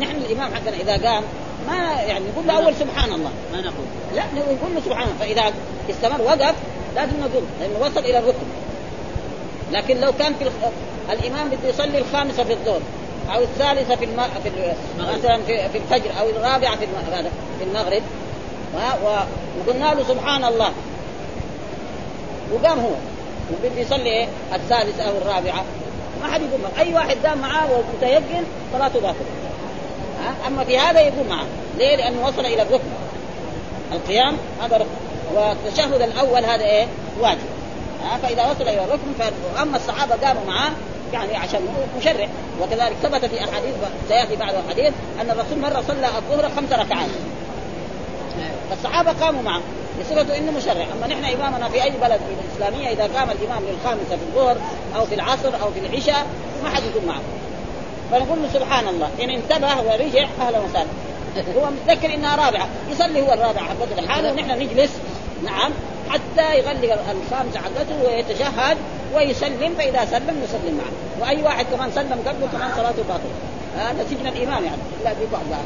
نحن الإمام حقنا إذا قام ما يعني نقول له أول سبحان الله، ما نقول لا نقول له سبحان الله، فإذا استمر وقف لازم نقول لأنه وصل إلى الركن. لكن لو كان في الإمام بده يصلي الخامسة في الظهر أو الثالثة في الم في مثلا في الفجر أو الرابعة في المغرب وقلنا له سبحان الله وقام هو وبدي يصلي الثالثة أو الرابعة، ما حد يقوم، أي واحد دام معاه ومتيقن صلاته باطلة. أما في هذا يقوم معاه، ليه؟ لأنه وصل إلى الركن، القيام هذا ركن، والتشهد الأول هذا إيه واجب. فإذا وصل إلى الركن، فأما الصحابة قاموا معاه يعني عشان مشرع. وكذلك ثبت في أحاديث سيأتي بعد الحديث أن الرسول مرة صلى الظهر خمس ركعات، الصحابة قاموا معه لسبب إنه مشرع. أما نحن إمامنا في أي بلد الإسلامية إذا قام الإمام للخامسة في الظهر أو في العصر أو في العشاء ما حد يكون معه، فنقول له سبحان الله، إن انتبه ورجع أهلا وسهلا، هو متذكر إنها رابعة يصلي هو الرابعة حقته لحاله، ونحن نجلس نعم حتى يغلق الخامسة حقته ويتشهد ويسلم، فإذا سلم نسلم معه. وأي واحد كمان سلم قبله كمان صلاته باطلة، هذا سجن الإمام يعني لا ببعض بعض.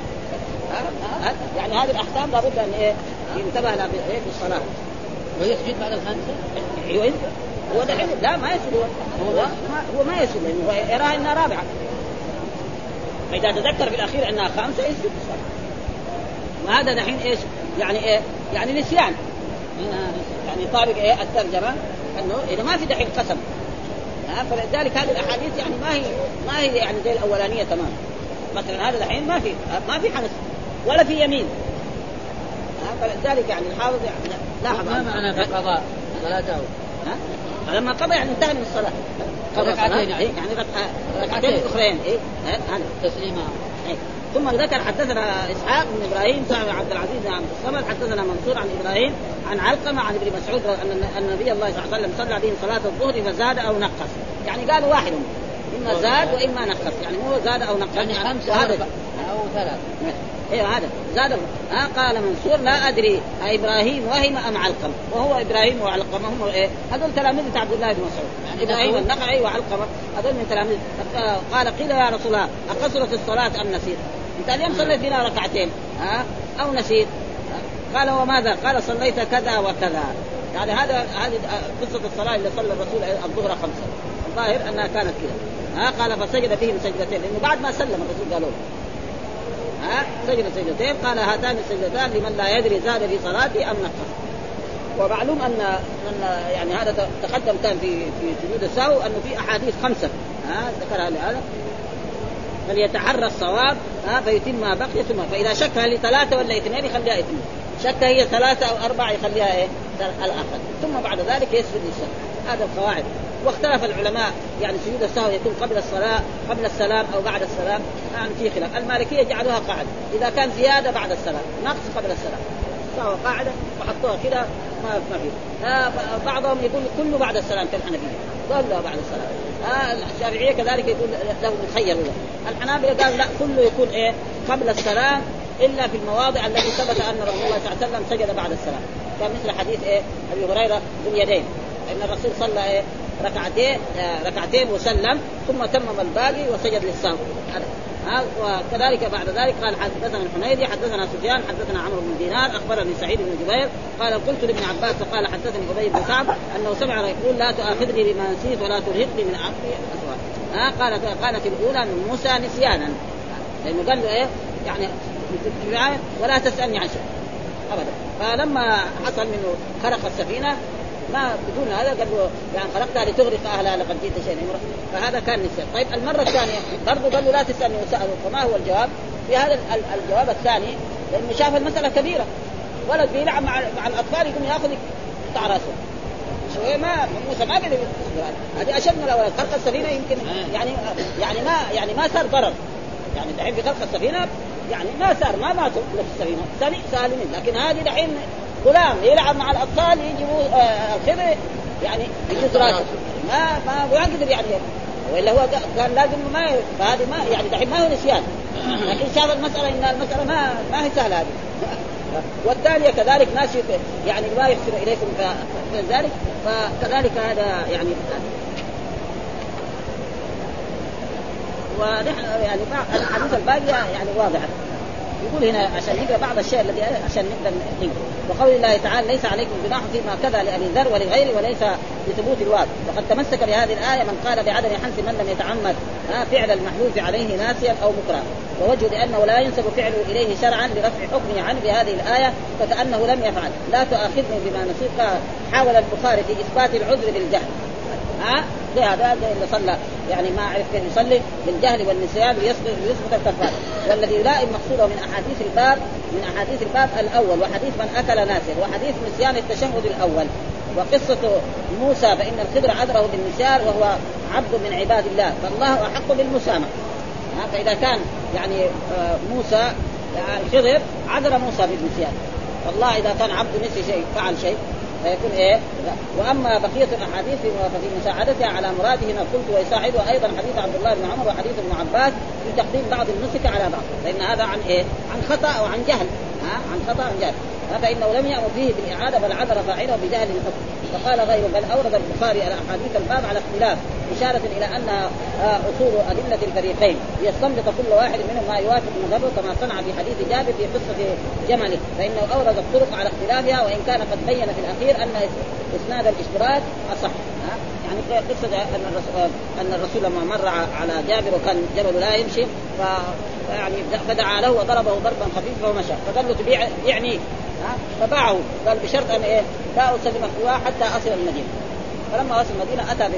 يعني هذه الأحكام لابد أن إيه ينتبه لها بالصلاة. ويسجد بعد الخامسة؟ أيوه هو ده حلو، لا ما يسجد، هو هو ما يسجد لأنه يراه إنها رابعة، فإذا تذكر في الأخير إنها خامسة يسجد الصلاة. وهذا دحين إيش يعني إيه يعني نسيان، يعني طابق إيه الترجمة إنه إذا ما في دحين قسم. فلذلك هذه الأحاديث يعني ما هي ما هي يعني زي الأولانية تمام. مثلا هذا الحين ما في ما في حنس ولا في يمين، فلذلك يعني الحافظ يعني لاحظ ما معنى قضاء صلاته لما قضى يعني انتهى من الصلاة، قضى ركعتين يعني ركعتين أخرين إيه تسليمة. ثم ذكر حدثنا إسحاق بن إبراهيم سامع عبد العزيز بن عبد الصمد حدثنا منصور عن إبراهيم عن علقمة عن ابن مسعود أن النبي الله صلى الله عليه وسلم صلى بهم صلاة الظهر فزاد أو نقص، يعني قالوا واحد إما زاد وإما نقص، يعني مو زاد أو نقص يعني خمسة أو ثلاثة إيه هذا زاد. ها قال منصور لا أدري إبراهيم وهم أم علقمة، وهو إبراهيم وعلقمة هم إيه هذول تلاميذ عبد الله بن مسعود، إبراهيم والنخعي وعلقمة هذول من تلاميذ. قال قيل يا رسول الله أقصرت الصلاة أم نسيت؟ أنت اليوم صليت بنا ركعتين ها أو نسيت؟ قال وماذا؟ قال صليت كذا وكذا. يعني هذا هذه قصة الصلاة اللي صلى الرسول الظهر خمسة، الظاهر أنها كانت كذا. ها قال فسجد فيهم سجدتين، لأنه بعد ما سلم الرسول قالوا ها سجد سجدتين. قال هاتان السجدتان لمن لا يدري زاد في صلاته أم نقص. ومعلوم أن أن يعني هذا تقدم كان في في سجود السهو أنه في أحاديث خمسة ها ذكرها لهذا فليتحرى الصواب ها فيتم ما بقي. ثم فإذا شك هل ثلاثة ولا اثنين يخليها اثنين، شك هي ثلاثة أو أربعة يخليها إيه الأخر، ثم بعد ذلك يسجد الشك. هذا القواعد. واختلف العلماء يعني سجود السهو يكون قبل الصلاة قبل السلام أو بعد السلام، يعني في خلاف. المالكية جعلوها قاعدة إذا كان زيادة بعد السلام نقص قبل السلام، فهو قاعدة وحطوها كده ما ما فيه. بعضهم يقول كله بعد السلام كالحنفية قالوا بعد السلام، الشافعية كذلك يقول له مخير له. الحنابلة قال لا كله يكون إيه قبل السلام إلا في المواضع التي ثبت أن رسول الله صلى الله عليه وسلم سجد بعد السلام، كان مثل حديث إيه أبي هريرة ذو اليدين إن الرسول صلى إيه ركعتين ركعتين وسلم ثم تمم الباقي وسجد للسهو. وكذلك بعد ذلك قال حدثنا الحنيدي حدثنا سفيان حدثنا عمرو بن دينار اخبرني سعيد بن جبير قال قلت لابن عباس قال حدثني ابي بن كعب انه سمع يقول لا تؤاخذني بما نسيت ولا ترهقني من عقلي. قالت قالت الاولى موسى نسيانا لأنه قال له إيه يعني ولا تسألني عن شيء أبدا. فلما حصل منه خرق السفينة ما بدون هذا قال له يعني خرقتها لتغرق أهلها لقد جئت شيئا إمرا. فهذا كان نسيان. طيب المرة الثانية برضه قال له لا تسألني وسأله. فما هو الجواب في هذا الجواب الثاني؟ لأنه شاف المسألة كبيرة، ولد بيلعب مع مع الأطفال يقوم يأخذ يقطع رأسه شوية. ما موسى ما قدر يصبر. هذه أشد من الأولى. خرق السفينة يمكن يعني يعني ما يعني ما صار ضرر، يعني دحين في خرق السفينة يعني ما صار ما ماتوا في السفينة ثاني سالمين. لكن هذه دحين غلام يلعب مع الأطفال يجيبوا الخبر يعني يجوز راسه ما ما ويقدر يعني ولا هو كان لازم ما. فهذه ما يعني دحين ما هو نسيان، لكن شاف المسألة إن المسألة ما ما هي سهلة هذه. والثانية كذلك ناشئ يعني ما يحسن إليكم فذلك. فكذلك هذا يعني ونحن يعني الحديث الباقية يعني واضحة. يقول هنا عشان نقرأ بعض الشيء الذي عشان نقدر نقرأ. وقول الله تعالى ليس عليكم جناح فيما كذا لأبي ذر ولغيره وليس لثبوت الواقع. وقد تمسك بهذه الآية من قال بعدم حنث من لم يتعمد فعل المحذوف عليه ناسيا أو مكرها. ووجه لأنه لا ينسب فعله إليه شرعا لرفع حكمه عنه بهذه الآية فكأنه لم يفعل. لا تؤاخذني بما نسيت. حاول البخاري في إثبات العذر بالجهل. ها هذا اللي صلى يعني ما عرف كيف يصلي بالجهل والنسيان يسقط يسقط الكفار. والذي يلائم مقصوده من احاديث الباب من احاديث الباب الاول وحديث من اكل ناسيا وحديث نسيان التشهد الاول. وقصه موسى فان الخضر عذره بالنسيان وهو عبد من عباد الله فالله احق بالمسامحه. فاذا كان يعني موسى الخضر عذر موسى بالنسيان والله اذا كان عبد نسي شيء فعل شيء فيكون إيه؟ وأما بقية الأحاديث ففي مساعدتها على مراده هنا قلت ويساعده أيضا حديث عبد الله بن عمر وحديث ابن عباس في تقديم بعض النسك على بعض، لأن هذا عن إيه؟ عن خطأ وعن جهل، ها؟ عن خطأ وعن جهل، فإنه لم يأمر فيه بالإعادة بل عذر فاعله بجهل الحكم. فقال غيره بل أورد البخاري الأحاديث الباب على اختلاف إشارة إلى أن أصول أدلة الفريقين يستنبط كل واحد منهم ما يوافق مذهبه كما صنع في حديث جابر في قصة جمله، فإنه أورد الطرق على اختلافها وإن كان قد بين في الأخير أن إسناد الاشتراك أصح. يعني قصة أن الرسول أن الرسول لما مر على جابر وكان جبل لا يمشي فيعني فدعا له وضربه ضربا خفيفا ومشى، فقال له تبيع يعني فباعه، قال بشرط أن إيه لا أسلم أخوها حتى أصل المدينة. فلما وصل المدينة أتى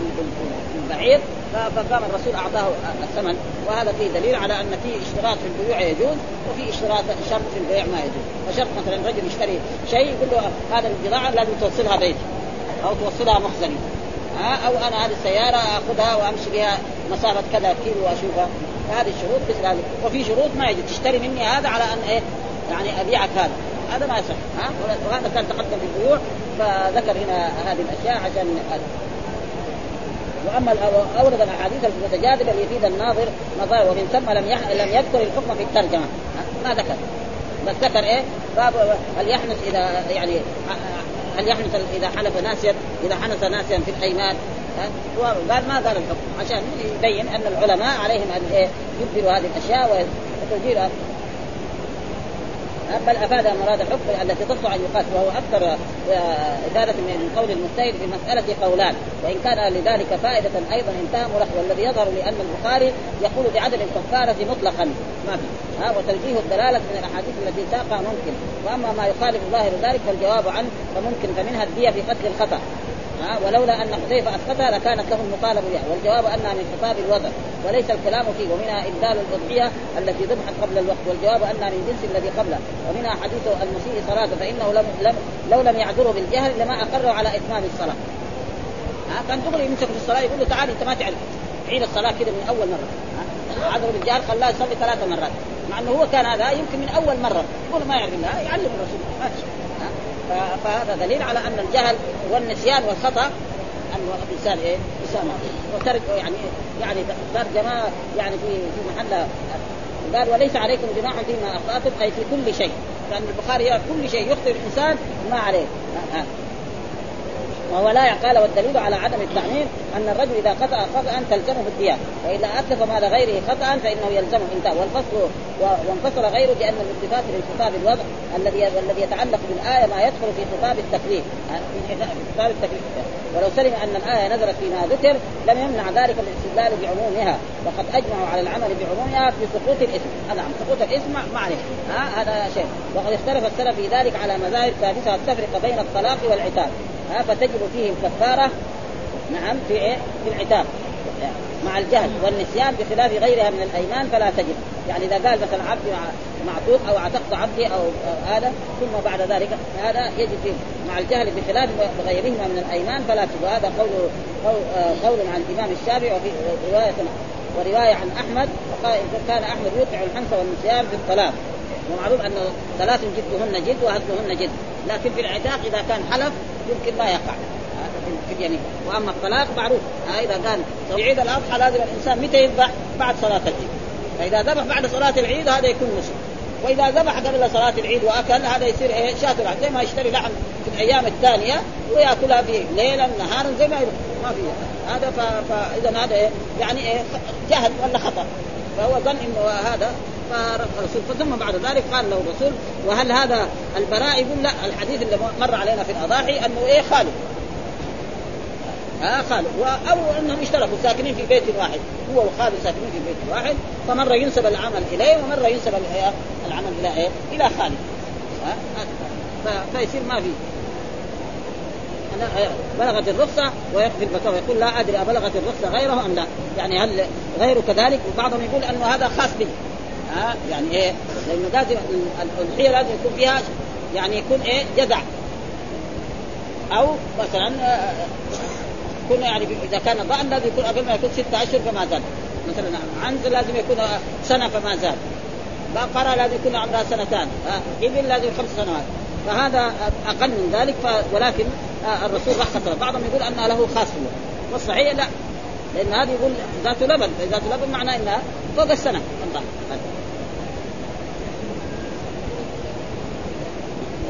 بالبعير فقام الرسول أعطاه الثمن. وهذا فيه دليل على أن فيه اشتراط في البيوع يجوز وفيه اشتراط شرط في البيع ما يجوز. فشرط مثلا رجل يشتري شيء يقول له هذا البضاعة لازم توصلها بيتي أو توصلها مخزني، أو أنا هذه السيارة أخذها وأمشي بها مسافة كذا كيلو وأشوفها. هذه الشروط بس لازم. وفي شروط ما يجوز تشتري مني هذا على أن إيه يعني أبيعك هذا، هذا ما يصح. ها وهذا كان تقدم في البيوع فذكر هنا هذه الأشياء عشان نقل. وأما أورد الأحاديث المتجادلة ليفيد الناظر نظر ومن ثم لم يح... لم يذكر الحكم في الترجمة، ما ذكر بس ذكر إيه باب هل يحنث إذا يعني هل يحنث إذا حلف ناسيا إذا حنث ناسيا في الأيمان، وبعد ما ذكر الحكم عشان يبين أن العلماء عليهم أن إيه يبدلوا هذه الأشياء وتدبيرها. بل أفاد مراد الحكم التي تصلح أن يقاس، وهو أكثر إفادة من قول المجتهد في مسألة قولان وإن كان لذلك فائدة أيضا انتهى مرخ. والذي يظهر لأن البخاري يقول بعدم الكفارة مطلقا ما فيه، ها وتلجيه الدلالة من الأحاديث التي تقع ممكن. وأما ما يخالف ظاهر ذلك فالجواب عنه فممكن، فمنها الدية في قتل الخطأ، ها ولولا أن حذيفة أسقطها لكانت له المطالب بها، والجواب أنها من خطاب الوضع وليس الكلام فيه. ومنها إبدال الأضحية التي ذبحت قبل الوقت، والجواب أنها من جنس الذي قبله. ومنها حديث المسيء صلاته فإنه لم لم لو لم يعذره بالجهل لما أقره على إتمام الصلاة. ها كان تقول يمسك في الصلاة يقول له تعال أنت ما تعرف عيد الصلاة كده من أول مرة، ها عذره بالجهل خلاه يصلي ثلاثة مرات مع أنه هو كان هذا يمكن من أول مرة يقول ما يعرف الله يعلم الرسول ماشي. فهذا دليل على أن الجهل والنسيان والخطأ أن الإنسان إيه يسامح وترك يعني يعني ترجمة يعني في في محل. قال وليس عليكم جناح فيما أخطأتم أي في كل شيء، لأن البخاري يرى كل شيء يخطئ الإنسان ما عليه. وهو لا يعقل. والدليل على عدم التعميم أن الرجل إذا خطأ خطأ تلزمه الدية، وإذا أتلف مال غيره خطأ فإنه يلزمه الإنتاء. والفصل وانفصل غيره لأن الالتفات للخطاب الوضع الذي يتعلق بالآية ما يدخل في خطاب التكليف خطاب التكليف ولو سلم أن الآية نزلت فيما ذكر لم يمنع ذلك الاستدلال بعمومها، وقد أجمعوا على العمل بعمومها في سقوط الاسم. نعم سقوط الاسم معنى ها هذا شيء. وقد اختلف السلف في ذلك على مذاهب ثالثة التفرقة بين الطلاق والعتاب، ها فتجب فيهم كفارة نعم في إيه؟ في العتاب مع الجهل والنسيان بخلاف غيرها من الأيمان فلا تجب. يعني إذا قال مثلا عبد معتوق أو اعتقت عبدي أو هذا ثم بعد ذلك هذا يجب فيه مع الجهل بخلاف غيرهما من الأيمان فلا تجب. هذا قول قول عن الإمام الشافعي وفي رواية ورواية عن أحمد فقال كان أحمد يوقع الحنث والنسيان في الطلاق، ومعروف أن ثلاث جدهن جد وهزلهن جد، لكن في العتاق إذا كان حلف يمكن لا يقع يعني. وأما الطلاق معروف إذا قال عيد الأضحى لازم الإنسان متى يذبح؟ بعد صلاة العيد، فإذا ذبح بعد صلاة العيد هذا يكون مشرك، وإذا ذبح قبل صلاة العيد وأكل هذا يصير إيه شاتر، زي ما يشتري لحم في الأيام الثانية ويأكلها في ليلا نهارا زي ما يبقى. ما فيه هذا فإذا هذا إيه؟ يعني إيه جهد ولا خطأ، فهو ظن إنه هذا الرسول. فثم بعد ذلك قال له الرسول وهل هذا البراء؟ يقول لا، الحديث اللي مر علينا في الأضاحي أنه إيه خالد ها آه خالد أو أنهم اشتركوا ساكنين في بيت واحد، هو وخالد ساكنين في بيت واحد، فمرة ينسب العمل إليه ومرة ينسب العمل إلى إيه إلى خالد آه آه فيصير ما فيه بلغت الرخصة ويقضي البكاء ويقول لا أدري أبلغت الرخصة غيره أم لا، يعني هل غيره كذلك. وبعضهم يقول أنه هذا خاص به ها يعني إيه، لأنه لازم الأضحية لازم يكون فيها يعني يكون إيه جذع أو مثلا يكون يعني إذا كان ضأن لازم يكون قبل ما يكون ستة أشهر فما زال، مثلا عنز لازم يكون سنة فما زال، بقرة لازم يكون عمرها سنتان، إبل لازم خمس سنوات، فهذا أقل من ذلك. ف... ولكن الرسول رخص. بعضهم يقول أن له خاص فيه، والصحيح لا، لأن هذا يقول ذات لبن، ذات لبن معناه أنها فوق السنة.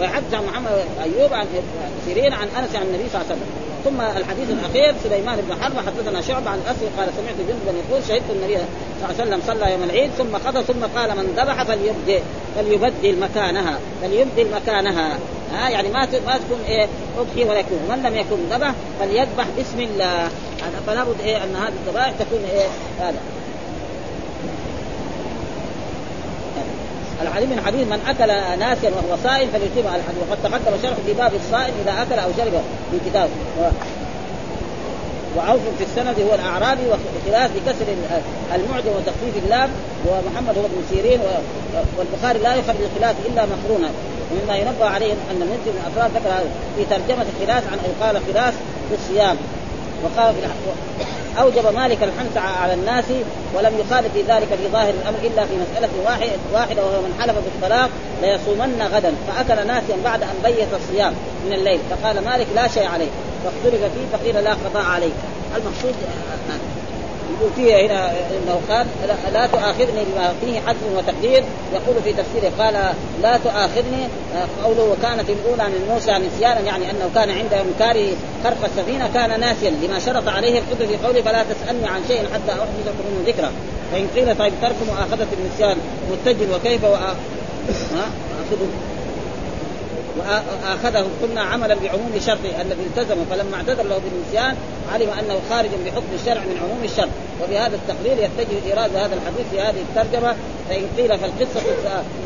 وحدث عن محمد أيوب عن سيرين عن أنس عن النبي صلى الله عليه وسلم. ثم الحديث الأخير سليمان بن حرب حدثنا شعب عن الأسود قال سمعت جندبا يقول شهدت النبي صلى الله عليه وسلم صلى يوم العيد ثم قضى ثم قال من ذبح فليبدل فليبدل مكانها فليبدل مكانها ها يعني ما ما تكون إيه أضحي ولا يكون، ومن لم يكن ذبح فليذبح بسم الله. فلا بد إيه أن هذه الذبائح تكون إيه هذا. العليم من حديث من أكل ناسيا وهو صائم فليتم على الحديث، وقد تقدم شرح في باب الصائم إذا أكل أو شرب في كتابه. وعوف في السند هو الأعرابي وخلاف بكسر المعجم وتخفيف اللام، ومحمد هو ابن سيرين، والبخاري لا يخرج الخلاف إلا مقرونا، ومما ينبه عليه أن المنزل من أفراد ذكر هذا في ترجمة الخلاف عن قال خلاف بالصيام. وقال أوجب مالك الحنث على الناس ولم يخالف في ذلك في ظاهر الأمر إلا في مسألة واحدة وهو من حلف بالطلاق ليصومن غدا فأكل ناسيا بعد أن بيت الصيام من الليل، فقال مالك لا شيء عليه، فاختلف فيه فقيل لا قضاء عليه. المقصود يقول فيه هنا إنه قال لا تؤاخذني بما فيه حد وتقدير، يقول في تفسيره قال لا تؤاخذني قوله وكانت الأولى من موسى نسيانا، يعني أنه كان عند إنكاره خرق السفينة كان ناسيا لما شرط عليه القدر في قوله فلا تسألني عن شيء حتى أحدث لكم ذكرا، فإن قيل طيب ترك مؤاخذة النسيان متجل وكيف وأخذه وأخذه قلنا عملا بعموم الشرط الذي التزمه، فلما اعتذر له بالنسيان علم أنه خارج بحكم الشرع من عموم الشرط. وبهذا التقرير يتجه إيراد هذا الحديث في هذه الترجمة، فإن قيل فالقصة,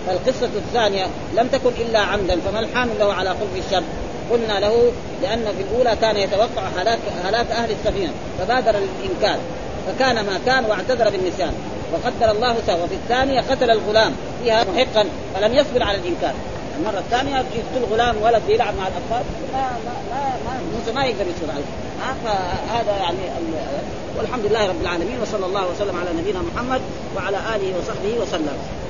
فالقصة الثانية لم تكن إلا عمدا فما الحامل له على خلف الشرط؟ قلنا له لأن في الأولى كان يتوقع هلاك, هلاك أهل السفينة فبادر الإنكار فكان ما كان واعتذر بالنسيان وقدر الله سوى. وفي الثانية قتل الغلام فيها محقا فلم يصبر على الإنكار. المرة الثانية يقتل غلام ولد يلعب مع الأطفال ما ما ما موسى ما يقدر يصير عليه هذا يعني. والحمد لله رب العالمين، وصلى الله وسلم على نبينا محمد وعلى آله وصحبه وسلم.